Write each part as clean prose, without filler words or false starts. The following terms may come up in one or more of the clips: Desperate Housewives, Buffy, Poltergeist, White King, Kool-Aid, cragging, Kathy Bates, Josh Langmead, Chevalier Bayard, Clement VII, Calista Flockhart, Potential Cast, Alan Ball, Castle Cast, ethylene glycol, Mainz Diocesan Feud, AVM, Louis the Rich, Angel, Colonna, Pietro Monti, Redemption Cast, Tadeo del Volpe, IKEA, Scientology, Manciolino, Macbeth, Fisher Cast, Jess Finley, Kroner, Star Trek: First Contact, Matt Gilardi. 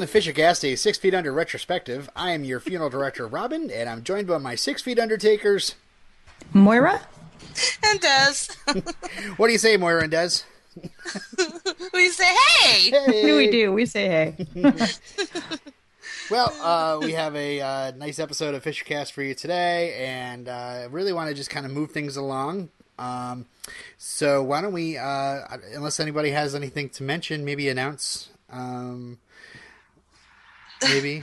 in the Fisher Cast, a 6 Feet Under retrospective. I am your funeral director, Robin, and I'm joined by my 6 Feet Undertakers, Moira and Des. What do you say, Moira and Des? We say hey. Hey. We do. We say hey. Well, we have a nice episode of Fisher Cast for you today, and I really want to just kind of move things along. So why don't we, unless anybody has anything to mention, maybe announce. Maybe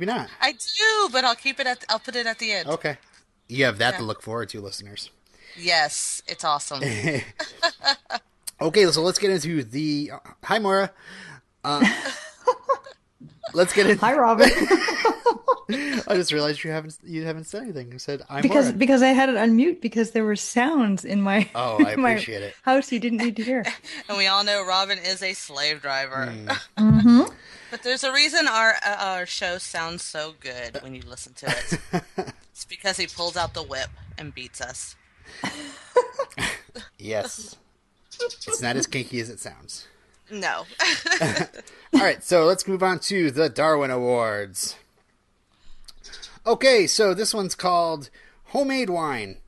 not. I do, but I'll keep it. I'll put it at the end. Okay. You have that to look forward to, listeners. Yes, it's awesome. Okay, so let's get into the. Hi, Moira. Let's get into. Hi, Robin. I just realized you haven't said anything. You said I'm Moira. Because I had it on mute because there were sounds in my house you didn't need to hear. And we all know Robin is a slave driver. Mm-hmm. But there's a reason our show sounds so good when you listen to it. It's because he pulls out the whip and beats us. Yes. It's not as kinky as it sounds. No. All right, so let's move on to the Darwin Awards. Okay, so this one's called Homemade Wine.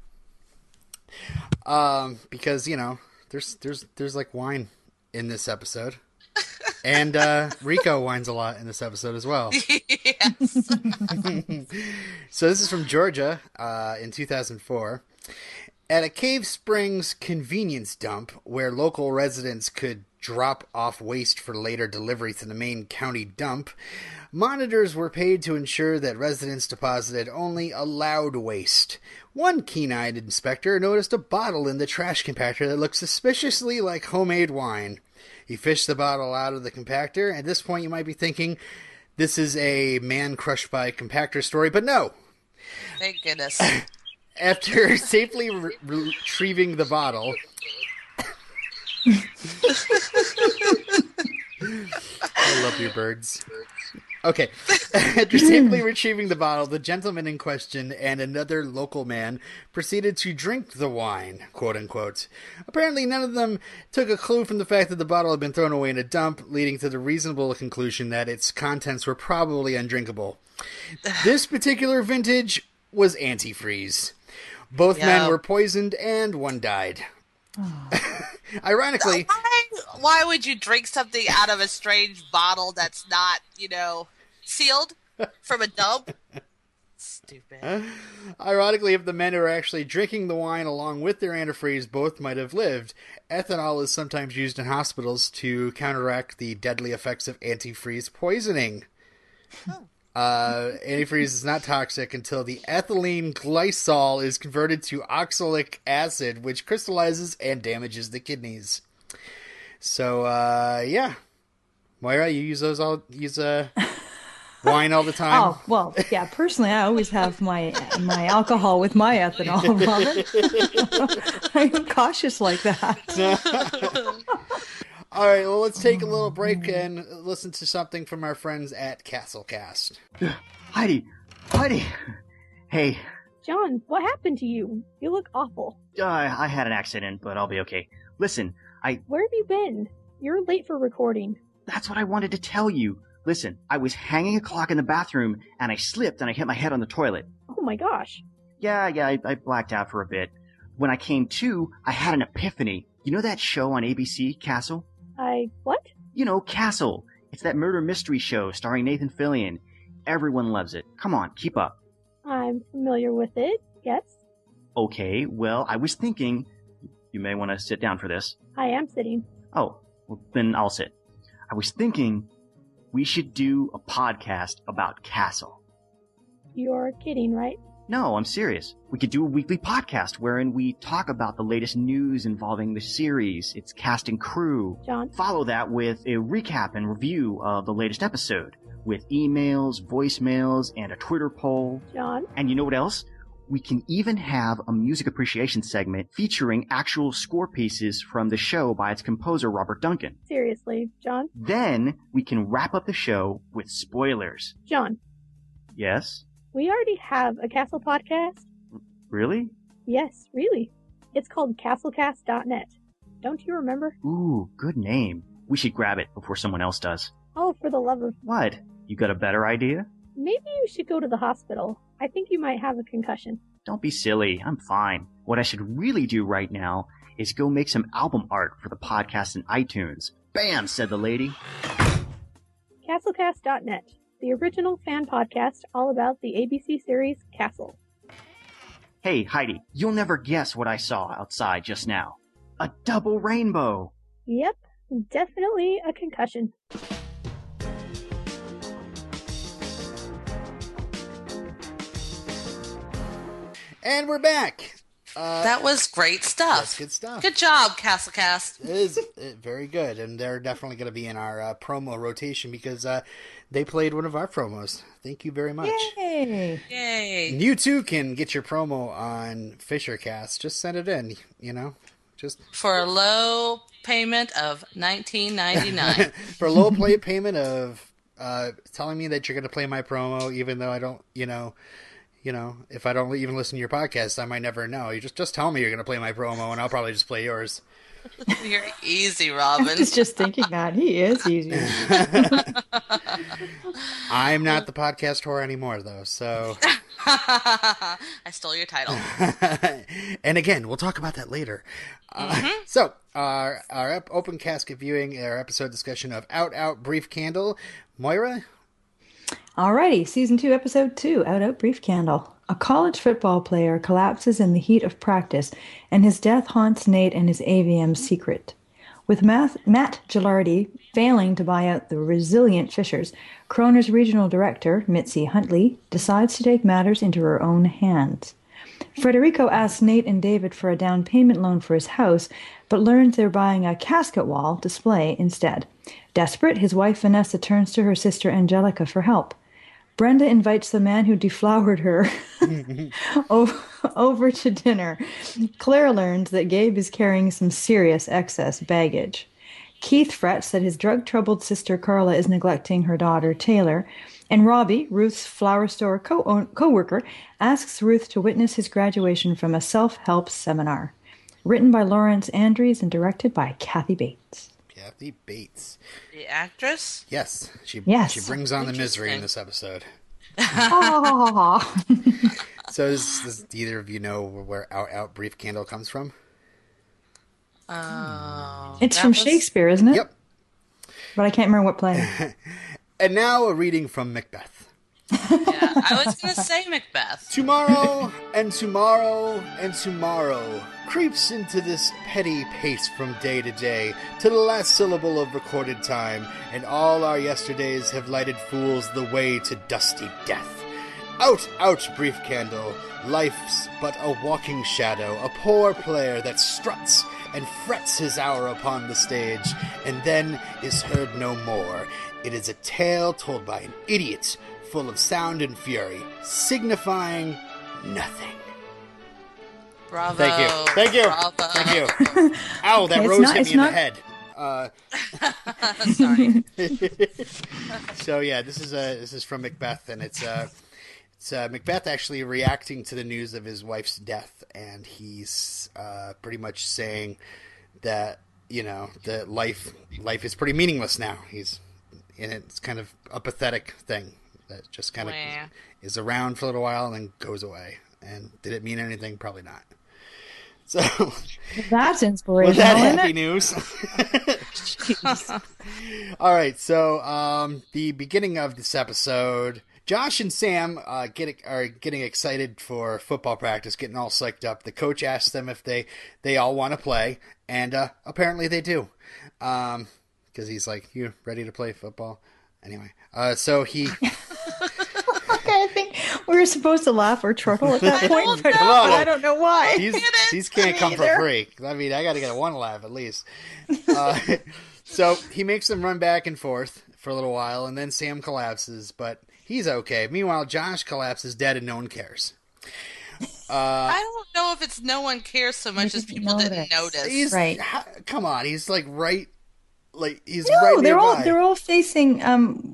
Because, you know, there's like wine in this episode. And Rico whines a lot in this episode as well. Yes. So this is from Georgia in 2004. At a Cave Springs convenience dump where local residents could drop off waste for later delivery to the main county dump, monitors were paid to ensure that residents deposited only allowed waste. One keen-eyed inspector noticed a bottle in the trash compactor that looked suspiciously like homemade wine. He fished the bottle out of the compactor. At this point, you might be thinking, this is a man crushed by a compactor story, but no. Thank goodness. After safely retrieving the bottle... I love your birds. Okay. After safely retrieving the bottle, the gentleman in question and another local man proceeded to drink the wine, quote unquote. Apparently none of them took a clue from the fact that the bottle had been thrown away in a dump, leading to the reasonable conclusion that its contents were probably undrinkable. This particular vintage was antifreeze. Both men were poisoned and one died. Ironically, why would you drink something out of a strange bottle that's not, you know, sealed from a dump? Stupid. Ironically, if the men who are actually drinking the wine along with their antifreeze both might have lived, ethanol is sometimes used in hospitals to counteract the deadly effects of antifreeze poisoning. Oh. Antifreeze is not toxic until the ethylene glycol is converted to oxalic acid, which crystallizes and damages the kidneys. So, yeah. Moira, you use wine all the time? Oh, well, yeah, personally, I always have my alcohol with my ethanol, Robin. I'm cautious like that. All right, well, let's take a little break and listen to something from our friends at Castle Cast. Heidi. Hey. John, what happened to you? You look awful. I had an accident, but I'll be okay. Listen, Where have you been? You're late for recording. That's what I wanted to tell you. Listen, I was hanging a clock in the bathroom, and I slipped and I hit my head on the toilet. Oh, my gosh. Yeah, I blacked out for a bit. When I came to, I had an epiphany. You know that show on ABC, Castle? What? You know, Castle. It's that murder mystery show starring Nathan Fillion. Everyone loves it. Come on, keep up. I'm familiar with it, yes. Okay, well, I was thinking, you may want to sit down for this. I am sitting. Oh, well, then I'll sit. I was thinking we should do a podcast about Castle. You're kidding, right? No, I'm serious. We could do a weekly podcast wherein we talk about the latest news involving the series, its cast and crew. John? Follow that with a recap and review of the latest episode, with emails, voicemails, and a Twitter poll. John? And you know what else? We can even have a music appreciation segment featuring actual score pieces from the show by its composer, Robert Duncan. Seriously, John? Then we can wrap up the show with spoilers. John? Yes? We already have a Castle podcast. Really? Yes, really. It's called castlecast.net. Don't you remember? Ooh, good name. We should grab it before someone else does. Oh, for the love of... What? You got a better idea? Maybe you should go to the hospital. I think you might have a concussion. Don't be silly. I'm fine. What I should really do right now is go make some album art for the podcast in iTunes. Bam, said the lady. CastleCast.net, the original fan podcast all about the ABC series Castle. Hey, Heidi, you'll never guess what I saw outside just now. A double rainbow. Yep, definitely a concussion. And we're back. That was great stuff. That's good stuff. Good job, CastleCast. It is very good, and they're definitely going to be in our promo rotation because they played one of our promos. Thank you very much. Yay! Yay! And you too can get your promo on Fisher Cast. Just send it in. You know, just for a low payment of $19.99. For a low payment of telling me that you're going to play my promo, even though I don't. You know, if I don't even listen to your podcast, I might never know. You just tell me you're going to play my promo, and I'll probably just play yours. You're easy, Robin. I was just thinking that. He is easy. I'm not the podcast whore anymore, though, so... I stole your title. And again, we'll talk about that later. Mm-hmm. So, our open casket viewing, our episode discussion of Out Out Brief Candle. Moira? Alrighty, Season 2, Episode 2, Out Out Brief Candle. A college football player collapses in the heat of practice, and his death haunts Nate and his AVM secret. With Matt Gilardi failing to buy out the resilient Fishers, Kroner's regional director, Mitzi Huntley, decides to take matters into her own hands. Federico asks Nate and David for a down payment loan for his house, but learns they're buying a casket wall display instead. Desperate, his wife Vanessa turns to her sister Angelica for help. Brenda invites the man who deflowered her over to dinner. Claire learns that Gabe is carrying some serious excess baggage. Keith frets that his drug-troubled sister Carla is neglecting her daughter Taylor. And Robbie, Ruth's flower store co-worker, asks Ruth to witness his graduation from a self-help seminar. Written by Lawrence Andrews and directed by Kathy Bates. Kathy Bates. The actress? Yes. She brings on the misery in this episode. So does either of you know where Out Out Brief Candle comes from? It's from Shakespeare, isn't it? Yep. But I can't remember what play. And now a reading from Macbeth. Yeah, I was going to say Macbeth. Tomorrow and tomorrow and tomorrow creeps into this petty pace from day to day, to the last syllable of recorded time, and all our yesterdays have lighted fools the way to dusty death. Out, out, brief candle, life's but a walking shadow, a poor player that struts and frets his hour upon the stage, and then is heard no more. It is a tale told by an idiot, full of sound and fury, signifying nothing. Bravo. Thank you. Bravo. Thank you. Ow, that rose hit me in the head. Sorry. So yeah, this is from Macbeth, and it's Macbeth actually reacting to the news of his wife's death, and he's pretty much saying that, you know, that life is pretty meaningless now. It's kind of a pathetic thing that just kind of is around for a little while and then goes away. And did it mean anything? Probably not. So that's inspirational. Was that happy news? All right. So the beginning of this episode, Josh and Sam are getting excited for football practice, getting all psyched up. The coach asks them if they all want to play, and apparently they do, because he's like, "You ready to play football?" Anyway, so he. I think we were supposed to laugh or chortle at that point, but I don't know why. These can't come for free. I mean, I got to get one laugh at least. So he makes them run back and forth for a little while, and then Sam collapses, but he's okay. Meanwhile, Josh collapses dead and no one cares. I don't know if it's no one cares so much as people didn't notice. Right. Come on. He's like right. Like he's right nearby. They're all facing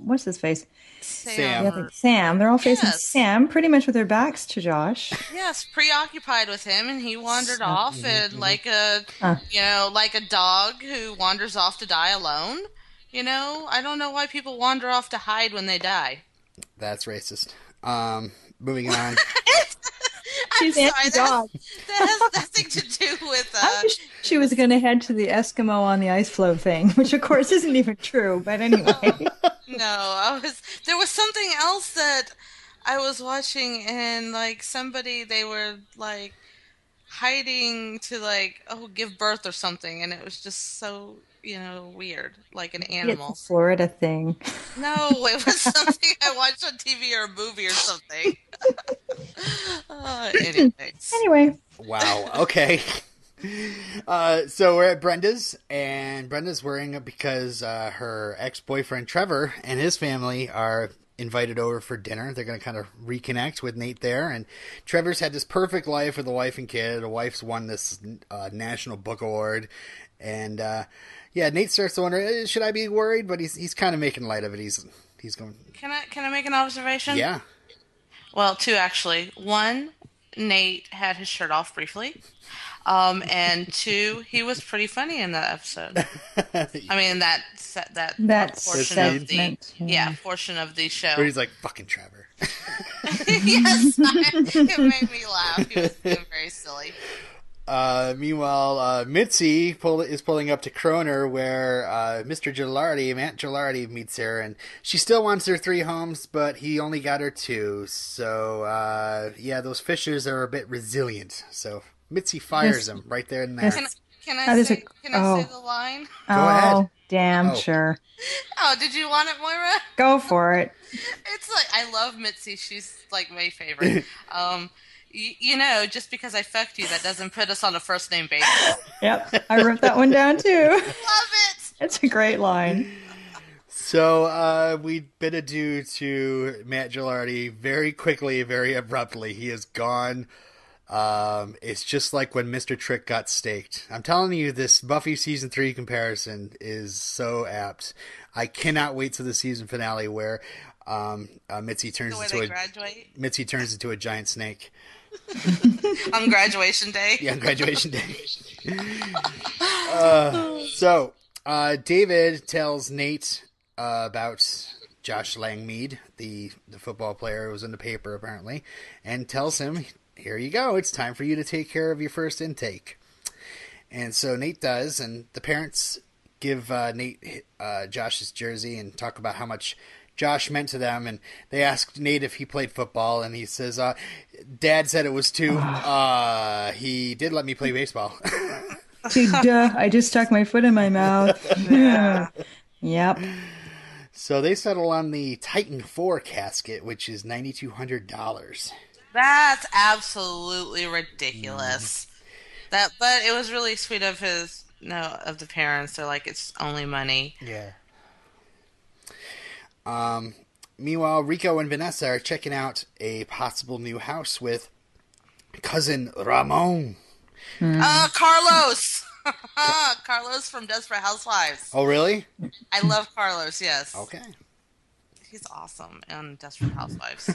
what's his face? Sam. Yeah, Sam. They're all facing Sam, pretty much with their backs to Josh. Yes, preoccupied with him, and he wandered off, and like a dog who wanders off to die alone, You know, I don't know why people wander off to hide when they die. That's racist. Moving on. I'm sorry, that has nothing to do with... I wish she was going to head to the Eskimo on the ice floe thing, which of course isn't even true, but anyway. There was something else that I was watching, and like somebody, they were like hiding to like, give birth or something, and it was just so... weird, like an animal. It's a Florida thing. No, it was something I watched on TV or a movie or something. Anyway. Wow, okay. So we're at Brenda's, and Brenda's worrying because her ex-boyfriend Trevor and his family are invited over for dinner. They're going to kind of reconnect with Nate there, and Trevor's had this perfect life with a wife and kid. The wife's won this National Book Award, and Nate starts to wonder, should I be worried? But he's kind of making light of it. He's going. Can I make an observation? Yeah. Well, two actually. One, Nate had his shirt off briefly, and two, he was pretty funny in that episode. I mean that portion of the portion of the show where he's like fucking Trevor. Yes, it made me laugh. He was being very silly. Meanwhile, Mitzi is pulling up to Kroner where Mr. Gilardi, Matt Gilardi, meets her, and she still wants her 3 homes, but he only got her 2. So, those Fishers are a bit resilient. So Mitzi fires him right there and there. Can I say the line? Go ahead. Damn sure. Oh, did you want it, Moira? Go for it. It's like, I love Mitzi. She's like my favorite. You know, just because I fucked you, that doesn't put us on a first-name basis. Yep, I wrote that one down, too. Love it! It's a great line. So, we bid adieu to Matt Gilardi very quickly, very abruptly. He is gone. It's just like when Mr. Trick got staked. I'm telling you, this Buffy Season 3 comparison is so apt. I cannot wait till the season finale where Mitzi turns into a giant snake. On graduation day. Yeah, on graduation day. David tells Nate about Josh Langmead, the football player who was in the paper apparently, and tells him, here you go, it's time for you to take care of your first intake. And so Nate does, and the parents give Nate Josh's jersey and talk about how much Josh meant to them, and they asked Nate if he played football, and he says, Dad said it was 2. He did let me play baseball. Duh, I just stuck my foot in my mouth. Yep. So they settle on the Titan IV casket, which is $9,200. That's absolutely ridiculous. That, but it was really sweet of the parents. They're like, it's only money. Yeah. Meanwhile, Rico and Vanessa are checking out a possible new house with cousin Ramon. Carlos! Carlos from Desperate Housewives. Oh, really? I love Carlos, yes. Okay. He's awesome on Desperate Housewives.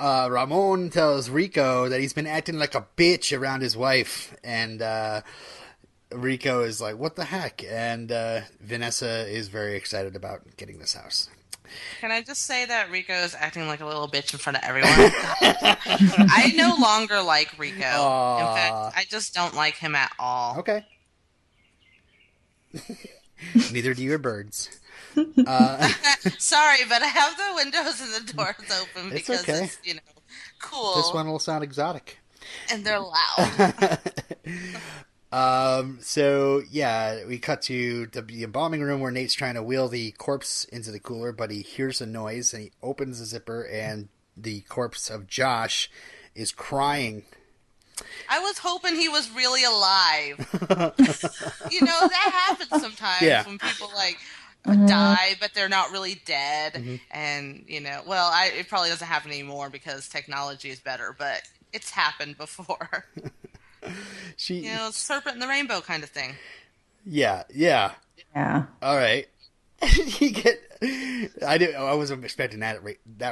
Ramon tells Rico that he's been acting like a bitch around his wife, and Rico is like, what the heck? And Vanessa is very excited about getting this house. Can I just say that Rico is acting like a little bitch in front of everyone? I no longer like Rico. In fact, I just don't like him at all. Okay. Neither do your birds. Sorry, but I have the windows and the doors open because it's cool. This one will sound exotic. And they're loud. We cut to the embalming room where Nate's trying to wheel the corpse into the cooler, but he hears a noise and he opens the zipper and the corpse of Josh is crying. I was hoping he was really alive. That happens sometimes when people like die, but they're not really dead. Mm-hmm. And, it probably doesn't happen anymore because technology is better, but it's happened before. Serpent in the rainbow kind of thing. Yeah. All right. You get I wasn't expecting that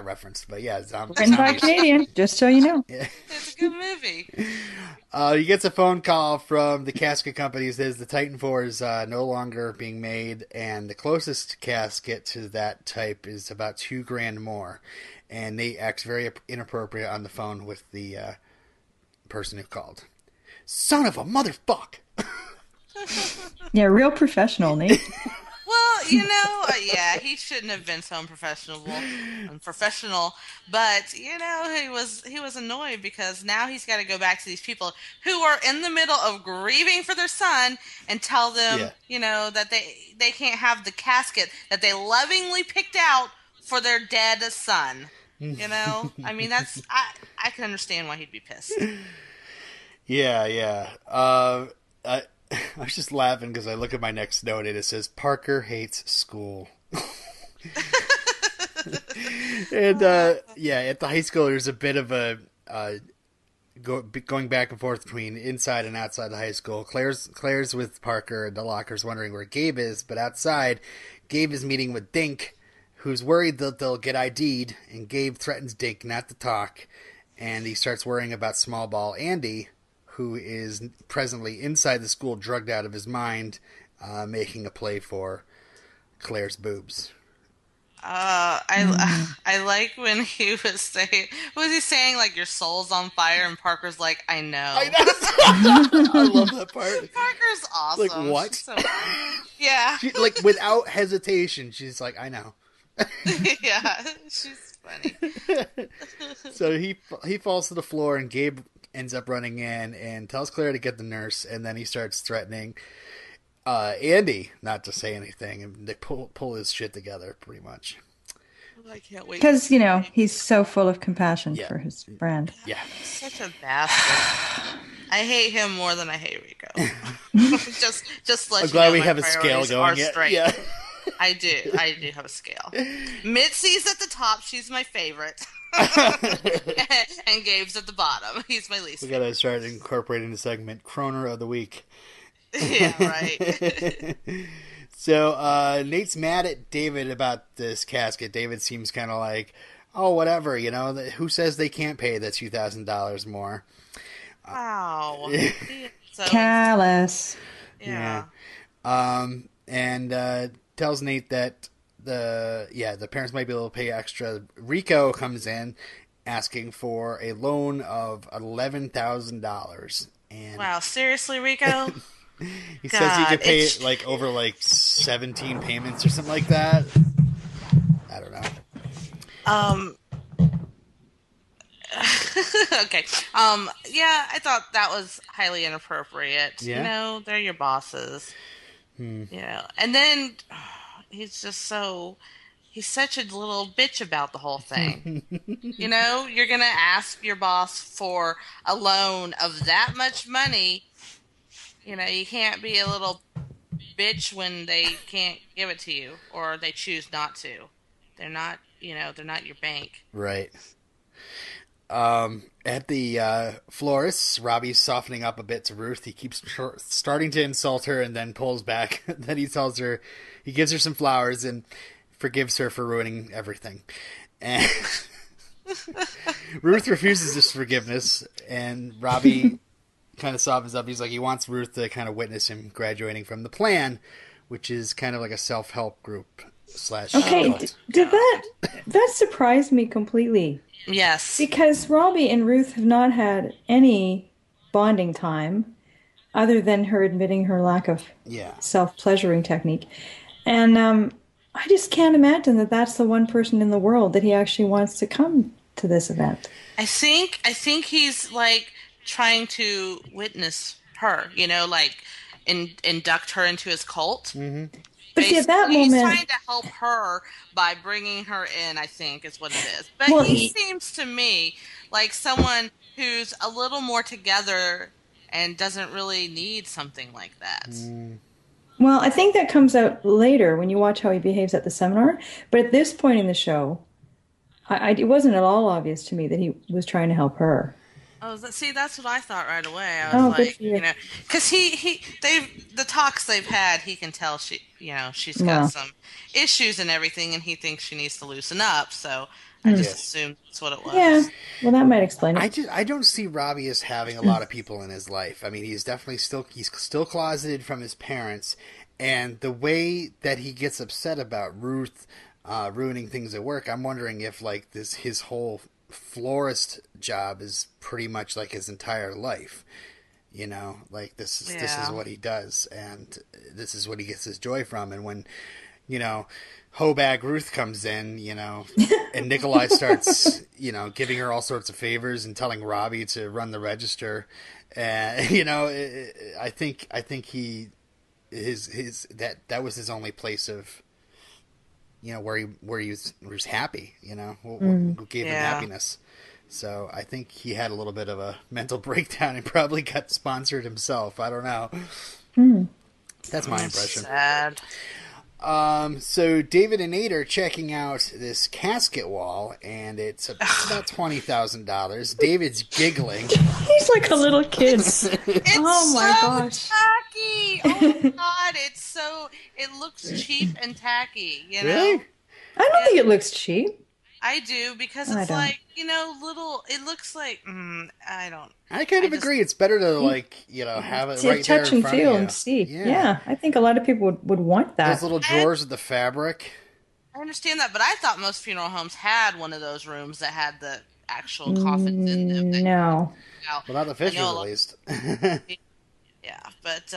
reference, but yeah, zombies. Written by a Canadian, just so you know. Yeah. It's a good movie. He gets a phone call from the casket company that says the Titan IV is no longer being made, and the closest casket to that type is about $2,000 more. And Nate acts very inappropriate on the phone with the person who called. Son of a motherfucker! Yeah, real professional, Nate. Well, you know, yeah, he shouldn't have been so unprofessional, but you know, he was annoyed because now he's got to go back to these people who are in the middle of grieving for their son and tell them, you know, that they can't have the casket that they lovingly picked out for their dead son. You know, I mean, that's I can understand why he'd be pissed. Yeah, yeah. I was just laughing because I look at my next note and it says, Parker hates school. And, yeah, at the high school, there's a bit of a going back and forth between inside and outside the high school. Claire's with Parker in the lockers wondering where Gabe is, but outside, Gabe is meeting with Dink, who's worried that they'll get ID'd, and Gabe threatens Dink not to talk, and he starts worrying about small ball Andy, who is presently inside the school, drugged out of his mind, making a play for Claire's boobs. I like when he was saying, what was he saying? Like, your soul's on fire, and Parker's like, I know. I love that part. Parker's awesome. Like, what? So yeah. She, like, without hesitation, she's like, I know. Yeah, she's funny. So he falls to the floor, and Gabe ends up running in and tells Claire to get the nurse, and then he starts threatening Andy not to say anything, and they pull his shit together pretty much. Well, I can't wait because you know he's so full of compassion for his friend. Yeah, he's such a bastard. I hate him more than I hate Rico. just let I'm you glad know we have a scale going. Yeah, I do have a scale. Mitzi's at the top. She's my favorite. And Gabe's at the bottom. He's my least. We gotta start incorporating the segment Kroner of the Week. Yeah, right. So Nate's mad at David about this casket. David seems kind of like, oh, whatever, you know. Who says they can't pay the $2,000 more? Wow. So callous. Yeah. And tells Nate that the parents might be able to pay extra. Rico comes in asking for a loan of $11,000. And wow, seriously, Rico? He says he could pay it like over like 17 payments or something like that. I don't know. Okay. Yeah, I thought that was highly inappropriate. Yeah. You know, they're your bosses. Hmm. You know, and then he's just he's such a little bitch about the whole thing. You know, you're going to ask your boss for a loan of that much money. You know, you can't be a little bitch when they can't give it to you or they choose not to. They're not, you know, they're not your bank. Right. At the florist's, Robbie's softening up a bit to Ruth. He keeps starting to insult her and then pulls back. Then he tells her, he gives her some flowers and forgives her for ruining everything. And Ruth refuses this forgiveness, and Robbie kind of softens up. He's like, he wants Ruth to kind of witness him graduating from the plan, which is kind of like a self-help group / okay, did that surprised me completely. Yes. Because Robbie and Ruth have not had any bonding time other than her admitting her lack of self-pleasuring technique. And I just can't imagine that that's the one person in the world that he actually wants to come to this event. I think he's, like, trying to witness her, you know, like, induct her into his cult. Mm-hmm. But see, at that moment, he's trying to help her by bringing her in, I think, is what it is. But well, he seems to me like someone who's a little more together and doesn't really need something like that. Well, I think that comes out later when you watch how he behaves at the seminar. But at this point in the show, it wasn't at all obvious to me that he was trying to help her. Oh, see, that's what I thought right away. I was like, you know, because the talks they've had, he can tell she's got some issues and everything, and he thinks she needs to loosen up. So I just assumed that's what it was. Yeah, well, that might explain it. I don't see Robbie as having a lot of people in his life. I mean, he's still closeted from his parents, and the way that he gets upset about Ruth ruining things at work, I'm wondering if like this his whole florist job is pretty much like his entire life, you know, like this is what he does and this is what he gets his joy from. And when, you know, Hobag Ruth comes in, you know, and Nikolai starts, you know, giving her all sorts of favors and telling Robbie to run the register, and you know, I think his that was his only place of, you know, where he was happy, you know, what gave him happiness. So I think he had a little bit of a mental breakdown and probably got sponsored himself. I don't know. That's my impression. Sad. So David and Nate are checking out this casket wall, and it's about $20,000. David's giggling. He's like a little kid. It's oh my so gosh. Tacky. Oh my god, it's so it looks cheap and tacky, you know? Really? I don't think it looks cheap. I do, because it's like, you know, little, it looks like, I don't. I kind of agree. It's better to, like, you know, have it right there in front of you. Touch and feel and see. Yeah. I think a lot of people would want that. Those little drawers with the fabric. I understand that, but I thought most funeral homes had one of those rooms that had the actual coffins in them. No. Well, not the Fisher, at least. Yeah, but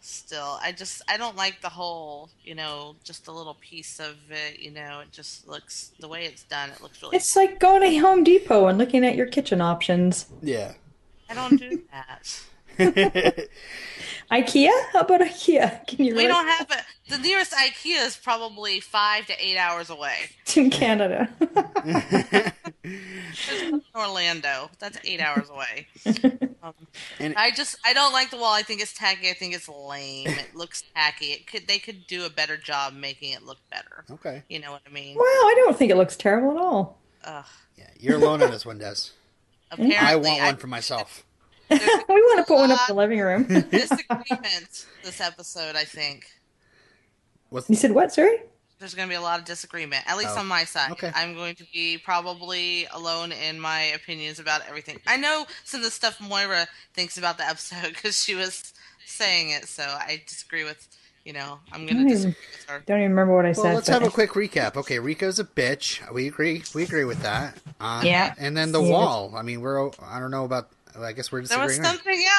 still, I don't like the whole, you know, just a little piece of it, you know, it just looks, the way it's done, it looks really... It's like going to Home Depot and looking at your kitchen options. Yeah. I don't do that. IKEA? How about IKEA? Can you? We don't have a... The nearest IKEA is probably 5 to 8 hours away. It's in Canada. Orlando. That's 8 hours away. And I don't like the wall. I think it's tacky. I think it's lame. It looks tacky. They could do a better job making it look better. Okay. You know what I mean? Well, I don't think it looks terrible at all. Ugh. Yeah, you're alone on this one, Des. Apparently, I want one for myself. We want to put one up in the living room. Disagreements this episode, I think. You said what, sorry? There's going to be a lot of disagreement, at least on my side. Okay. I'm going to be probably alone in my opinions about everything. I know some of the stuff Moira thinks about the episode because she was saying it, so I disagree with, you know, I'm going to disagree with her. Don't even remember what I said. Well, let's have a quick recap. Okay, Rico's a bitch. We agree with that. Yeah. And then the wall. I mean, I don't know about, I guess we're disagreeing. There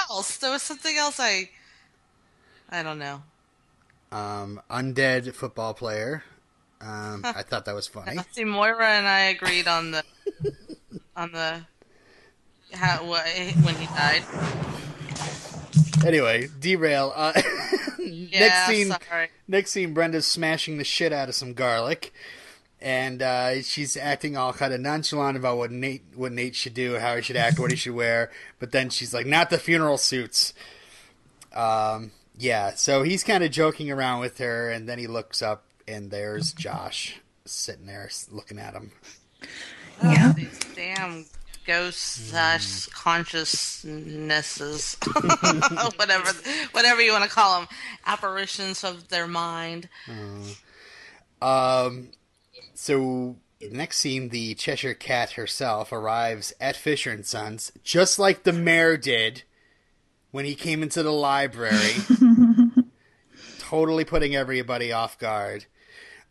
was something else I don't know. Undead football player. I thought that was funny. See, Moira and I agreed on the when he died. Anyway, derail. Next scene, Brenda's smashing the shit out of some garlic, and she's acting all kind of nonchalant about what Nate should do, how he should act, what he should wear. But then she's like, "Not the funeral suits." Yeah, so he's kind of joking around with her, and then he looks up, and there's Josh sitting there looking at him. Oh, yeah. These damn ghost consciousnesses, whatever you want to call them, apparitions of their mind. So next scene, the Cheshire Cat herself arrives at Fisher and Sons, just like the mayor did when he came into the library, totally putting everybody off guard.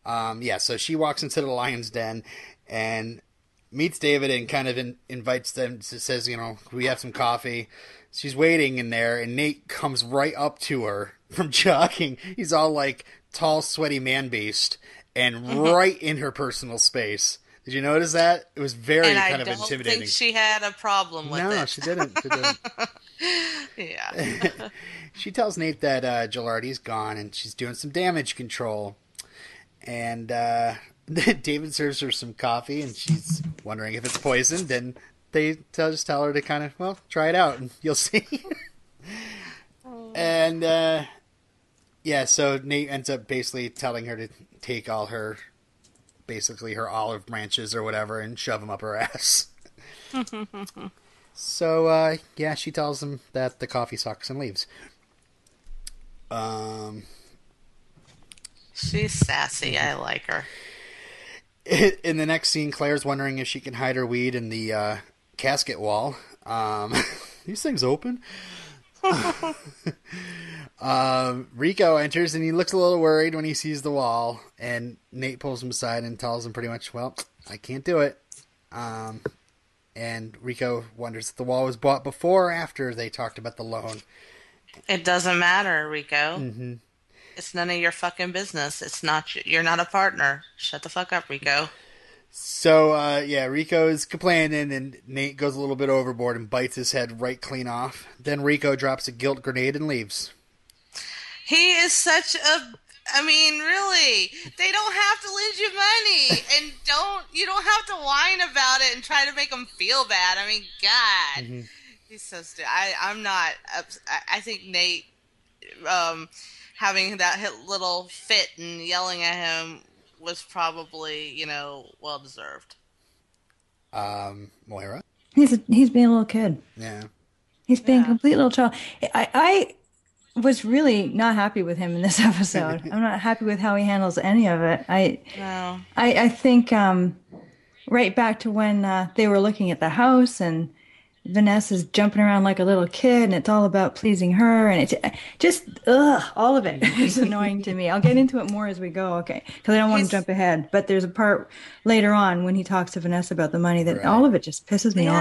So she walks into the lion's den and meets David and kind of invites them, says, you know, we have some coffee. She's waiting in there, and Nate comes right up to her from jogging. He's all like tall, sweaty man beast and right in her personal space. Did you notice that? It was kind of intimidating. I don't think she had a problem with it. No, she didn't. Yeah. She tells Nate that Gilardi's gone and she's doing some damage control. And David serves her some coffee, and she's wondering if it's poisoned. And they just tell her to kind of, well, try it out and you'll see. And so Nate ends up basically telling her to take all her... basically her olive branches or whatever and shove them up her ass. So, yeah, she tells him that the coffee sucks and leaves. She's sassy. I like her. In the next scene, Claire's wondering if she can hide her weed in the casket wall. These things open. Rico enters and he looks a little worried when he sees the wall, and Nate pulls him aside and tells him pretty much, well, I can't do it. And Rico wonders if the wall was bought before or after they talked about the loan. It doesn't matter, Rico. Mm-hmm. It's none of your fucking business. It's not, you're not a partner. Shut the fuck up, Rico. So, yeah, Rico's complaining, and Nate goes a little bit overboard and bites his head right clean off. Then Rico drops a guilt grenade and leaves. He is such a... I mean, really, they don't have to lend you money, and you don't have to whine about it and try to make them feel bad. I mean, God, mm-hmm. He's so stupid. I think Nate having that little fit and yelling at him was probably, well deserved. Moira? He's being a little kid. Yeah. He's being a complete little child. I was really not happy with him in this episode. I'm not happy with how he handles any of it. I think right back to when they were looking at the house and Vanessa's jumping around like a little kid and it's all about pleasing her, and it's just all of it is annoying to me. I'll get into it more as we go, okay? Because I don't want to jump ahead. But there's a part later on when he talks to Vanessa about the money that all of it just pisses me off.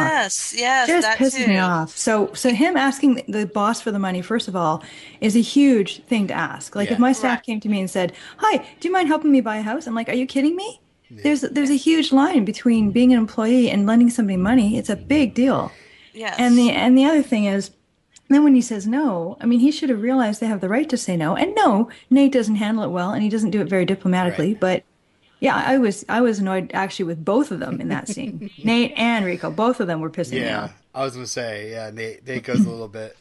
Yes, just that pisses me off. So him asking the boss for the money, first of all, is a huge thing to ask. Like if my staff came to me and said, "Hi, do you mind helping me buy a house?" I'm like, "Are you kidding me?" Yeah. There's a huge line between being an employee and lending somebody money. It's a big deal. Yes. And the other thing is, then when he says no, I mean, he should have realized they have the right to say no. And no, Nate doesn't handle it well, and he doesn't do it very diplomatically. Right. But yeah, I was annoyed actually with both of them in that scene. Nate and Rico, both of them were pissing me off. I was gonna say, Nate goes a little bit,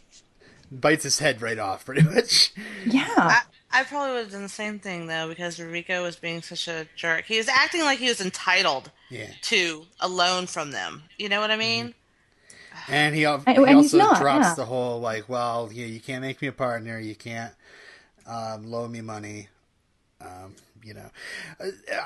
bites his head right off, pretty much. Yeah. I probably would have done the same thing though, because Rico was being such a jerk. He was acting like he was entitled to a loan from them. You know what I mean? Mm-hmm. And he also drops the whole, you can't make me a partner, you can't loan me money,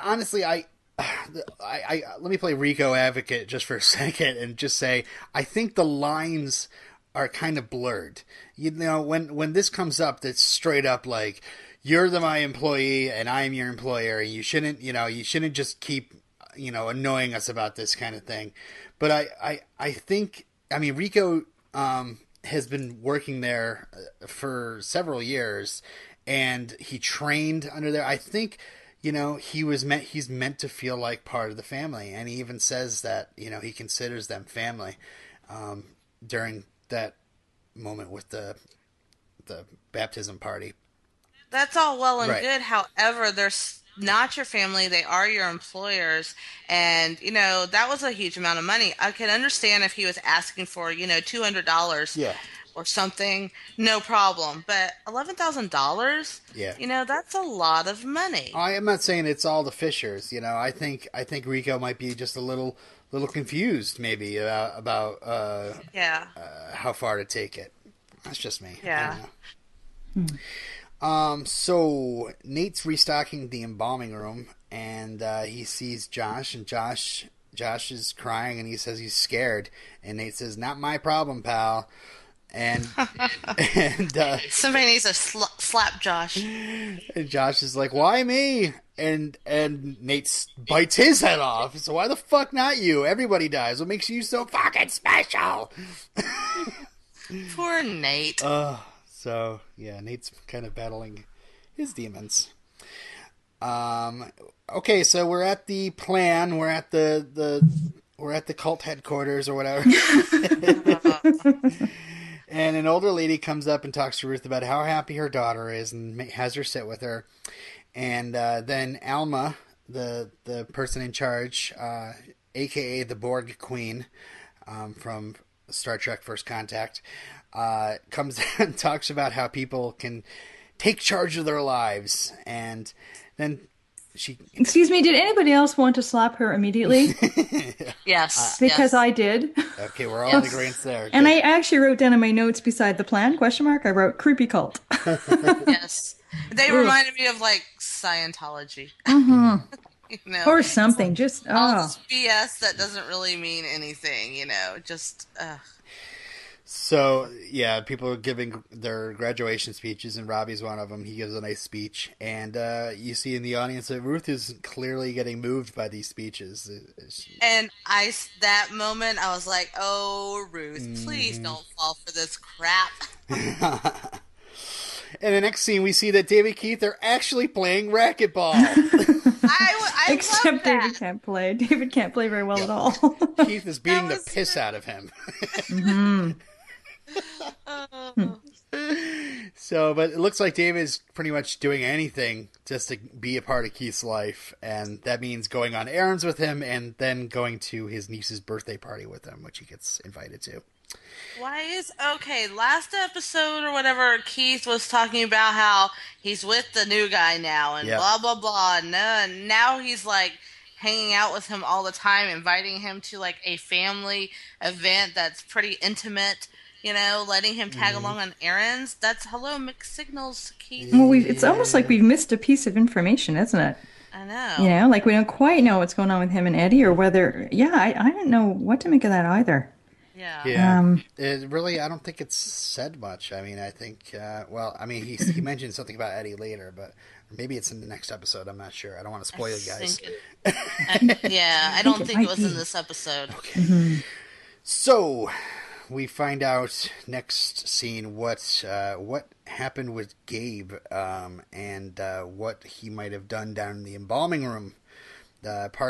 Honestly, I let me play Rico advocate just for a second and just say, I think the lines are kind of blurred. When this comes up, that's straight up like, you're my employee and I'm your employer, and you shouldn't just keep, annoying us about this kind of thing. But I think... I mean, Rico has been working there for several years, and he trained under there. I think, he's meant to feel like part of the family, and he even says that, he considers them family during that moment with the baptism party. That's all well and good. However, there's not your family. They are your employers. And, that was a huge amount of money. I can understand if he was asking for, $200 or something. No problem. But $11,000, that's a lot of money. I am not saying it's all the Fishers. I think Rico might be just a little confused maybe about how far to take it. That's just me. Yeah. I don't know. So Nate's restocking the embalming room, and he sees Josh, and Josh is crying, and he says he's scared, and Nate says, "Not my problem, pal." And somebody needs to slap Josh. And Josh is like, "Why me?" And Nate bites his head off. So why the fuck not you? Everybody dies. What makes you so fucking special? Poor Nate. So, yeah, Nate's kind of battling his demons. Okay, so we're at the plan. We're at the cult headquarters or whatever. And an older lady comes up and talks to Ruth about how happy her daughter is and has her sit with her. And then Alma, the person in charge, a.k.a. the Borg Queen from Star Trek: First Contact, comes and talks about how people can take charge of their lives, and then she. Excuse me, did anybody else want to slap her immediately? Yes. Because yes. I did. Okay, we're all in agreement there. Okay. And I actually wrote down in my notes beside the plan, question mark, I wrote creepy cult. Yes. They reminded me of like Scientology. Mm-hmm. You know, or something, like, just all this BS that doesn't really mean anything, you know, just So yeah, people are giving their graduation speeches, and Robbie's one of them. He gives a nice speech, and you see in the audience that Ruth is clearly getting moved by these speeches. And that moment, I was like, "Oh, Ruth, please don't fall for this crap." And the next scene, we see that David Keith are actually playing racquetball. I except love that. David can't play. David can't play very well at all. Keith is beating the piss out of him. Mm-hmm. So, but it looks like David is pretty much doing anything just to be a part of Keith's life, and that means going on errands with him, and then going to his niece's birthday party with him, which he gets invited to. Why is last episode or whatever, Keith was talking about how he's with the new guy now and blah blah blah, and now he's like hanging out with him all the time, inviting him to like a family event that's pretty intimate, you know, letting him tag along on errands. That's mixed signals, Keith. Well, it's almost like we've missed a piece of information, isn't it? I know. You know, like we don't quite know what's going on with him and Eddie, or whether I didn't know what to make of that either. Yeah. It really, I don't think it's said much. I mean, I think, he mentioned something about Eddie later, but maybe it's in the next episode. I'm not sure. I don't want to spoil you guys. I don't think it was in this episode. Okay. Mm-hmm. So we find out next scene what happened with Gabe and what he might have done down in the embalming room.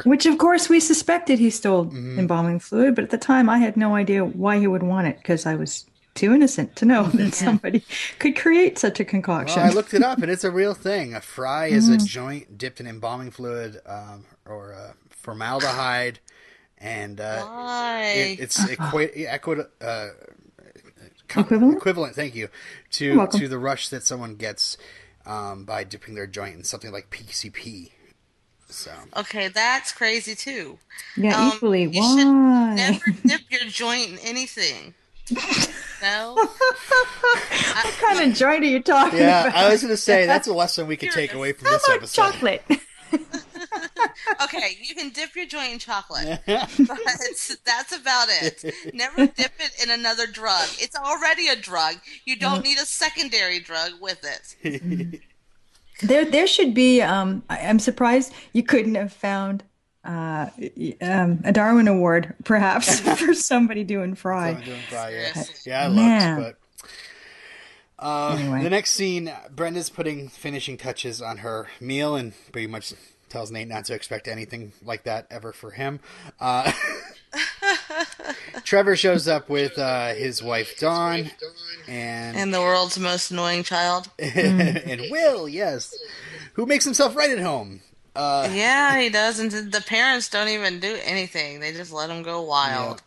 Which, of course, we suspected he stole embalming fluid, but at the time I had no idea why he would want it, because I was too innocent to know that somebody could create such a concoction. Well, I looked it up, and it's a real thing. A fry is a joint dipped in embalming fluid or formaldehyde, and it's equivalent. Thank you to the rush that someone gets by dipping their joint in something like PCP. So. Okay, that's crazy too. Yeah, equally. You should never dip your joint in anything. No? What kind of joint are you talking about? Yeah, I was going to say, that's a lesson we could take away from this episode. How about chocolate? Okay, you can dip your joint in chocolate, but that's about it. Never dip it in another drug. It's already a drug. You don't need a secondary drug with it. There should be. I'm surprised you couldn't have found a Darwin Award, perhaps, for somebody doing fry. I looked. But anyway. The next scene, Brenda's putting finishing touches on her meal and pretty much tells Nate not to expect anything like that ever for him. Trevor shows up with his wife Dawn and the world's most annoying child and Will, who makes himself right at home. He does, and the parents don't even do anything; they just let him go wild.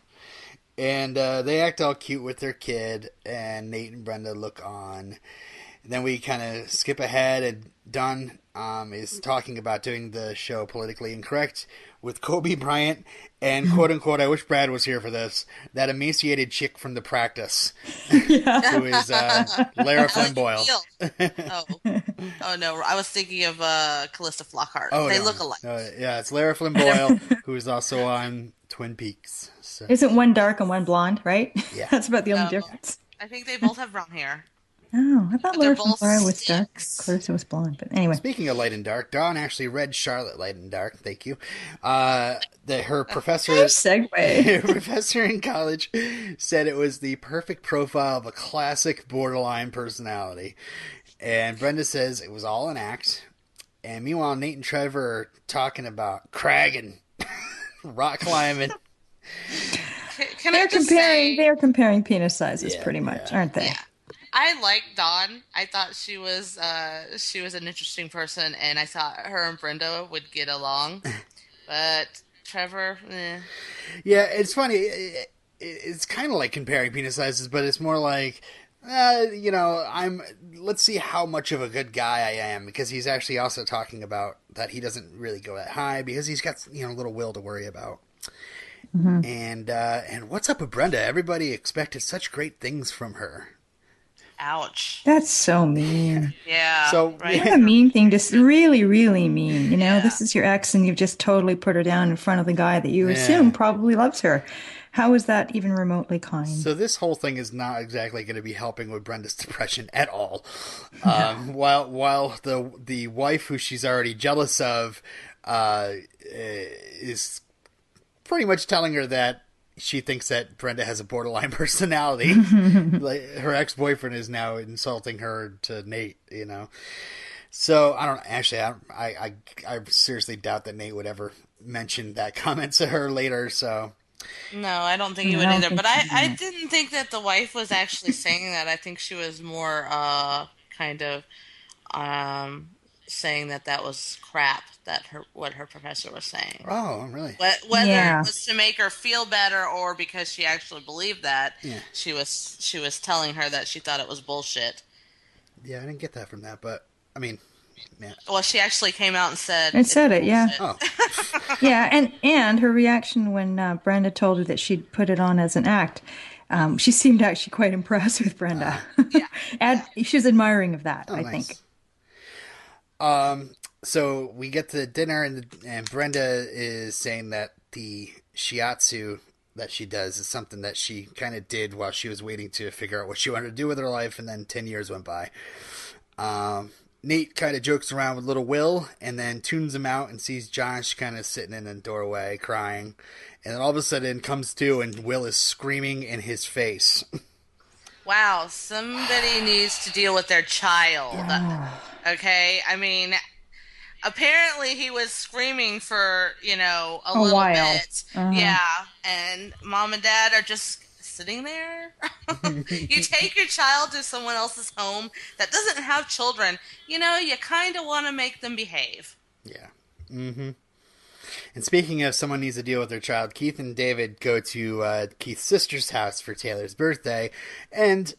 Yeah. And they act all cute with their kid, and Nate and Brenda look on. And then we kind of skip ahead, and Dawn is talking about doing the show Politically Incorrect with Kobe Bryant and, quote unquote, I wish Brad was here for this, that emaciated chick from The Practice, who is Lara Flynn Boyle. Oh, no, I was thinking of Calista Flockhart. Look alike. It's Lara Flynn Boyle, who is also on Twin Peaks. So. Isn't one dark and one blonde, right? Yeah. That's about the only difference. I think they both have brown hair. Oh, I thought Laura was dark. Clarissa was blonde, but anyway. Speaking of light and dark, Dawn actually read Charlotte Light and Dark. Thank you. Her professor, her professor in college said it was the perfect profile of a classic borderline personality. And Brenda says it was all an act. And meanwhile, Nate and Trevor are talking about cragging, rock climbing. They're comparing penis sizes, pretty much, aren't they? Yeah. I liked Dawn. I thought she was an interesting person, and I thought her and Brenda would get along. But Trevor, Yeah, it's funny. It's kind of like comparing penis sizes, but it's more like You know, let's see how much of a good guy I am, because he's actually also talking about that he doesn't really go that high because he's got, you know, a little Will to worry about. Mm-hmm. And what's up with Brenda? Everybody expected such great things from her. Ouch. That's so mean. Yeah. So right. What a mean thing, just really, really mean. You know, yeah. This is your ex and you've just totally put her down in front of the guy that you assume probably loves her. How is that even remotely kind? So this whole thing is not exactly going to be helping with Brenda's depression at all. No. While the wife who she's already jealous of is pretty much telling her that she thinks that Brenda has a borderline personality. Like, her ex-boyfriend is now insulting her to Nate, you know. So I don't actually. I seriously doubt that Nate would ever mention that comment to her later. So. No, I don't think he would either. But I didn't think that the wife was actually saying that. I think she was more saying that was crap, that what her professor was saying. Oh, really? Whether it was to make her feel better or because she actually believed that, she was telling her that she thought it was bullshit. Yeah, I didn't get that from that, but I mean. Yeah. Well, she actually came out and said it, yeah. Oh. Yeah, and her reaction when Brenda told her that she'd put it on as an act, she seemed actually quite impressed with Brenda. Yeah. And she was admiring of that, I think. So we get to dinner, and Brenda is saying that the shiatsu that she does is something that she kind of did while she was waiting to figure out what she wanted to do with her life, and then 10 years went by. Nate kind of jokes around with little Will and then tunes him out and sees Josh kind of sitting in the doorway crying. And then all of a sudden comes to and Will is screaming in his face. Wow, somebody needs to deal with their child. Okay, I mean, apparently he was screaming for, you know, a little while. Bit. Uh-huh. Yeah, and mom and dad are just sitting there. You take your child to someone else's home that doesn't have children, you know, you kind of want to make them behave. Yeah. Mm-hmm. And speaking of someone needs to deal with their child, Keith and David go to Keith's sister's house for Taylor's birthday, and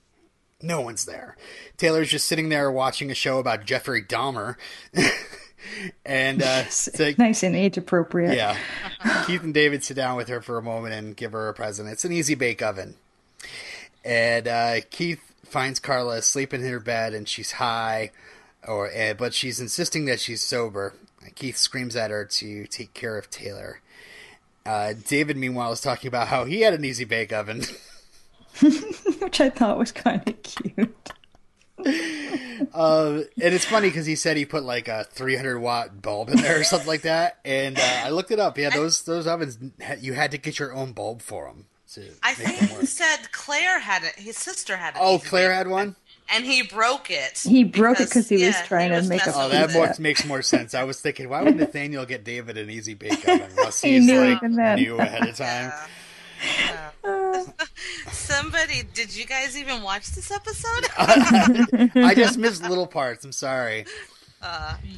no one's there. Taylor's just sitting there watching a show about Jeffrey Dahmer. And nice and age appropriate. Yeah. Keith and David sit down with her for a moment and give her a present. It's an easy bake oven. And Keith finds Carla asleep in her bed, and she's high, but she's insisting that she's sober. Keith screams at her to take care of Taylor. David, meanwhile, is talking about how he had an easy bake oven, which I thought was kind of cute. And it's funny because he said he put like a 300-watt bulb in there or something like that, and I looked it up. Yeah, those ovens, you had to get your own bulb for them. I think he said Claire had it. His sister had it. Oh, Claire had one, and he broke it. He broke it because he was trying to make a. Oh, that makes more sense. I was thinking, why would Nathaniel get David an easy bake oven? Unless he knew ahead of time. Yeah. Somebody, did you guys even watch this episode? I just missed little parts. I'm sorry.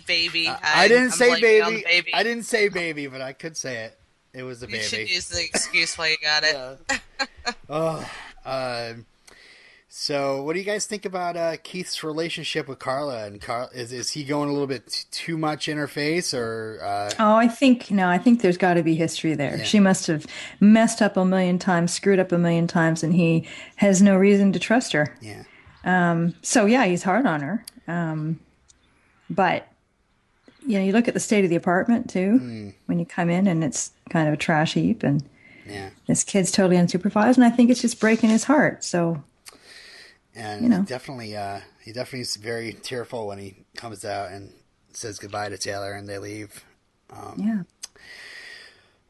Baby. I didn't say baby. I didn't say baby, but I could say it. It was a baby. You should use the excuse why you got it. Yeah. So what do you guys think about Keith's relationship with Carla? And is he going a little bit too much in her face? Or I think there's got to be history there. Yeah. She must have messed up a million times, screwed up a million times, and he has no reason to trust her. Yeah. So yeah, he's hard on her. But you know, you look at the state of the apartment too when you come in, and it's kind of a trash heap, and this kid's totally unsupervised, and I think it's just breaking his heart. So. And you know. He definitely is very tearful when he comes out and says goodbye to Taylor, and they leave.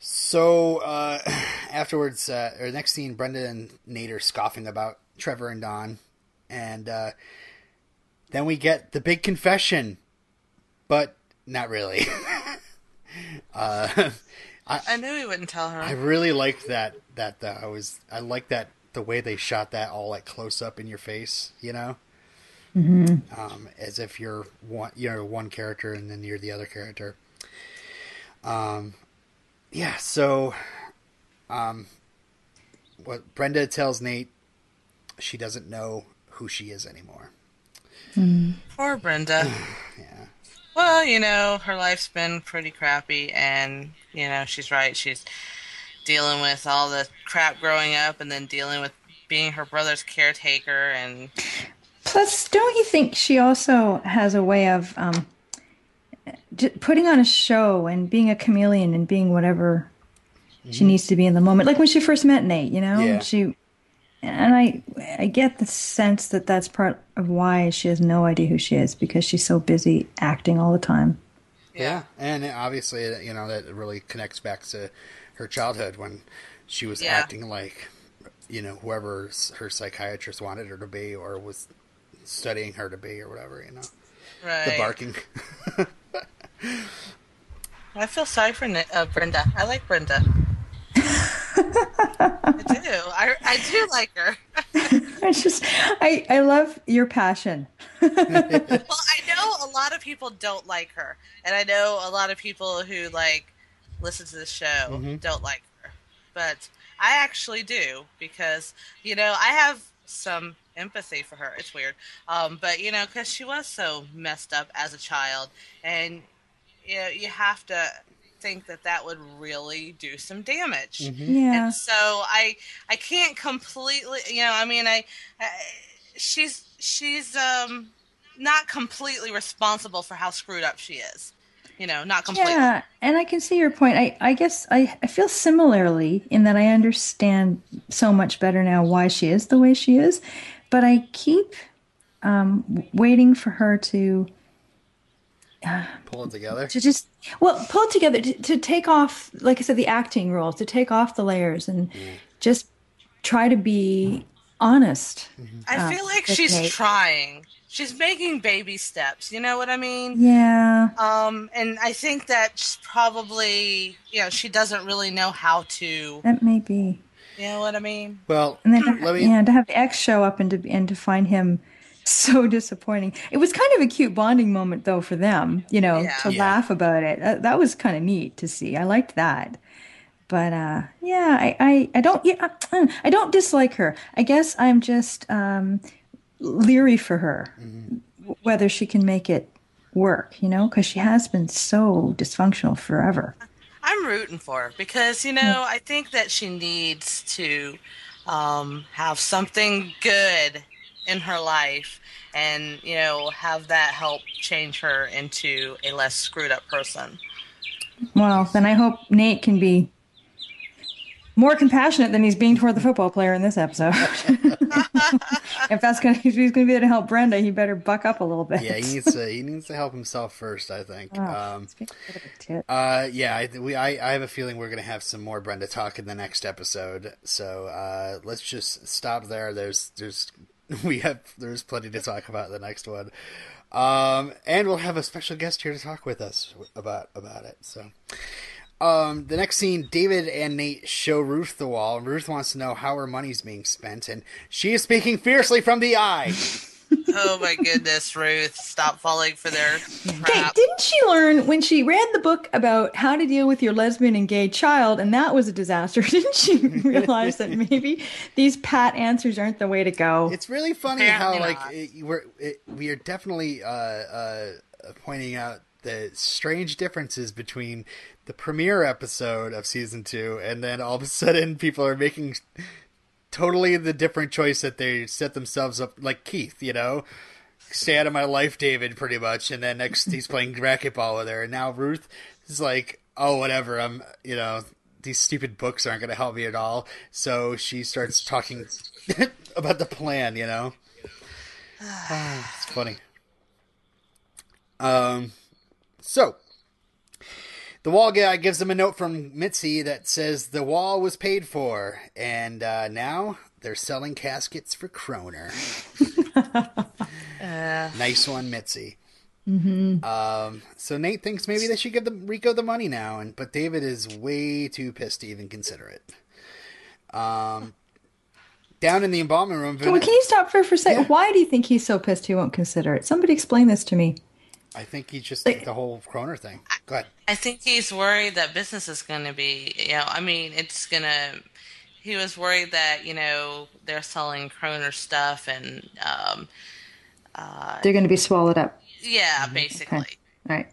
So afterwards, our next scene, Brenda and Nate are scoffing about Trevor and Dawn, and then we get the big confession, but not really. I knew he wouldn't tell her. I really liked that though. I liked that. The way they shot that all like close up in your face, you know, as if you're one character and then you're the other character. So Brenda tells Nate she doesn't know who she is anymore. Mm. Poor Brenda. Yeah. Well, you know, her life's been pretty crappy, and, you know, she's right. She's dealing with all the crap growing up and then dealing with being her brother's caretaker. And plus, don't you think she also has a way of putting on a show and being a chameleon and being whatever mm-hmm. she needs to be in the moment? Like when she first met Nate, you know? Yeah. And I get the sense that that's part of why she has no idea who she is, because she's so busy acting all the time. Yeah, and obviously, you know, that really connects back to her childhood when she was acting like, you know, whoever her psychiatrist wanted her to be or was studying her to be or whatever, you know. Right. The barking. I feel sorry for Brenda. I like Brenda. I do like her. I love your passion. Well, I know a lot of people don't like her, and I know a lot of people who like listen to the show mm-hmm. don't like her, but I actually do, because, you know, I have some empathy for her. It's weird, but, you know, because she was so messed up as a child, and, you know, you have to think that would really do some damage. Mm-hmm. Yeah. And so I can't completely, you know, I mean, she's not completely responsible for how screwed up she is, you know, not completely. Yeah, and I can see your point. I guess I feel similarly in that I understand so much better now why she is the way she is, but I keep waiting for her to pull it together. To take off, like I said, the acting roles, to take off the layers and just try to be honest. Mm-hmm. I feel like she's trying. She's making baby steps. You know what I mean? Yeah. And I think that's probably, you know, she doesn't really know how to. That may be. You know what I mean? Well, and then to have X show up and to find him. So disappointing. It was kind of a cute bonding moment, though, for them, you know, to laugh about it. That was kind of neat to see. I liked that. But, I don't dislike her. I guess I'm just leery for her, mm-hmm. whether she can make it work, you know, because she has been so dysfunctional forever. I'm rooting for her because, you know, I think that she needs to have something good in her life, and, you know, have that help change her into a less screwed up person. Well, then I hope Nate can be more compassionate than he's being toward the football player in this episode. If he's going to be there to help Brenda, he better buck up a little bit. Yeah, he needs to help himself first, I think. I have a feeling we're going to have some more Brenda talk in the next episode. So let's just stop there. There's plenty to talk about in the next one, and we'll have a special guest here to talk with us about it. So, the next scene, David and Nate show Ruth the wall, and Ruth wants to know how her money's being spent, and she is speaking fiercely from the eye. Oh my goodness, Ruth! Stop falling for their crap. Okay, didn't she learn when she read the book about how to deal with your lesbian and gay child, and that was a disaster? Didn't she realize that maybe these pat answers aren't the way to go? It's really funny we are definitely pointing out the strange differences between the premiere episode of season 2, and then all of a sudden people are making totally the different choice that they set themselves up, like Keith, you know, stay out of my life, David, pretty much. And then next he's playing racquetball with her. And now Ruth is like, oh, whatever. I'm, you know, these stupid books aren't going to help me at all. So she starts talking about the plan, you know. It's funny. So the wall guy gives them a note from Mitzi that says the wall was paid for, and now they're selling caskets for Kroner. Nice one, Mitzi. Mm-hmm. So Nate thinks maybe they should give Rico the money now, but David is way too pissed to even consider it. Down in the embalming room... can you stop for a second? Yeah. Why do you think he's so pissed he won't consider it? Somebody explain this to me. I think he's just like the whole Kroner thing. Go ahead. I think he's worried that business is going to be, you know, I mean, it's going to He was worried that, you know, they're selling Kroner stuff and they're going to be swallowed up. Yeah, basically. Okay. All right.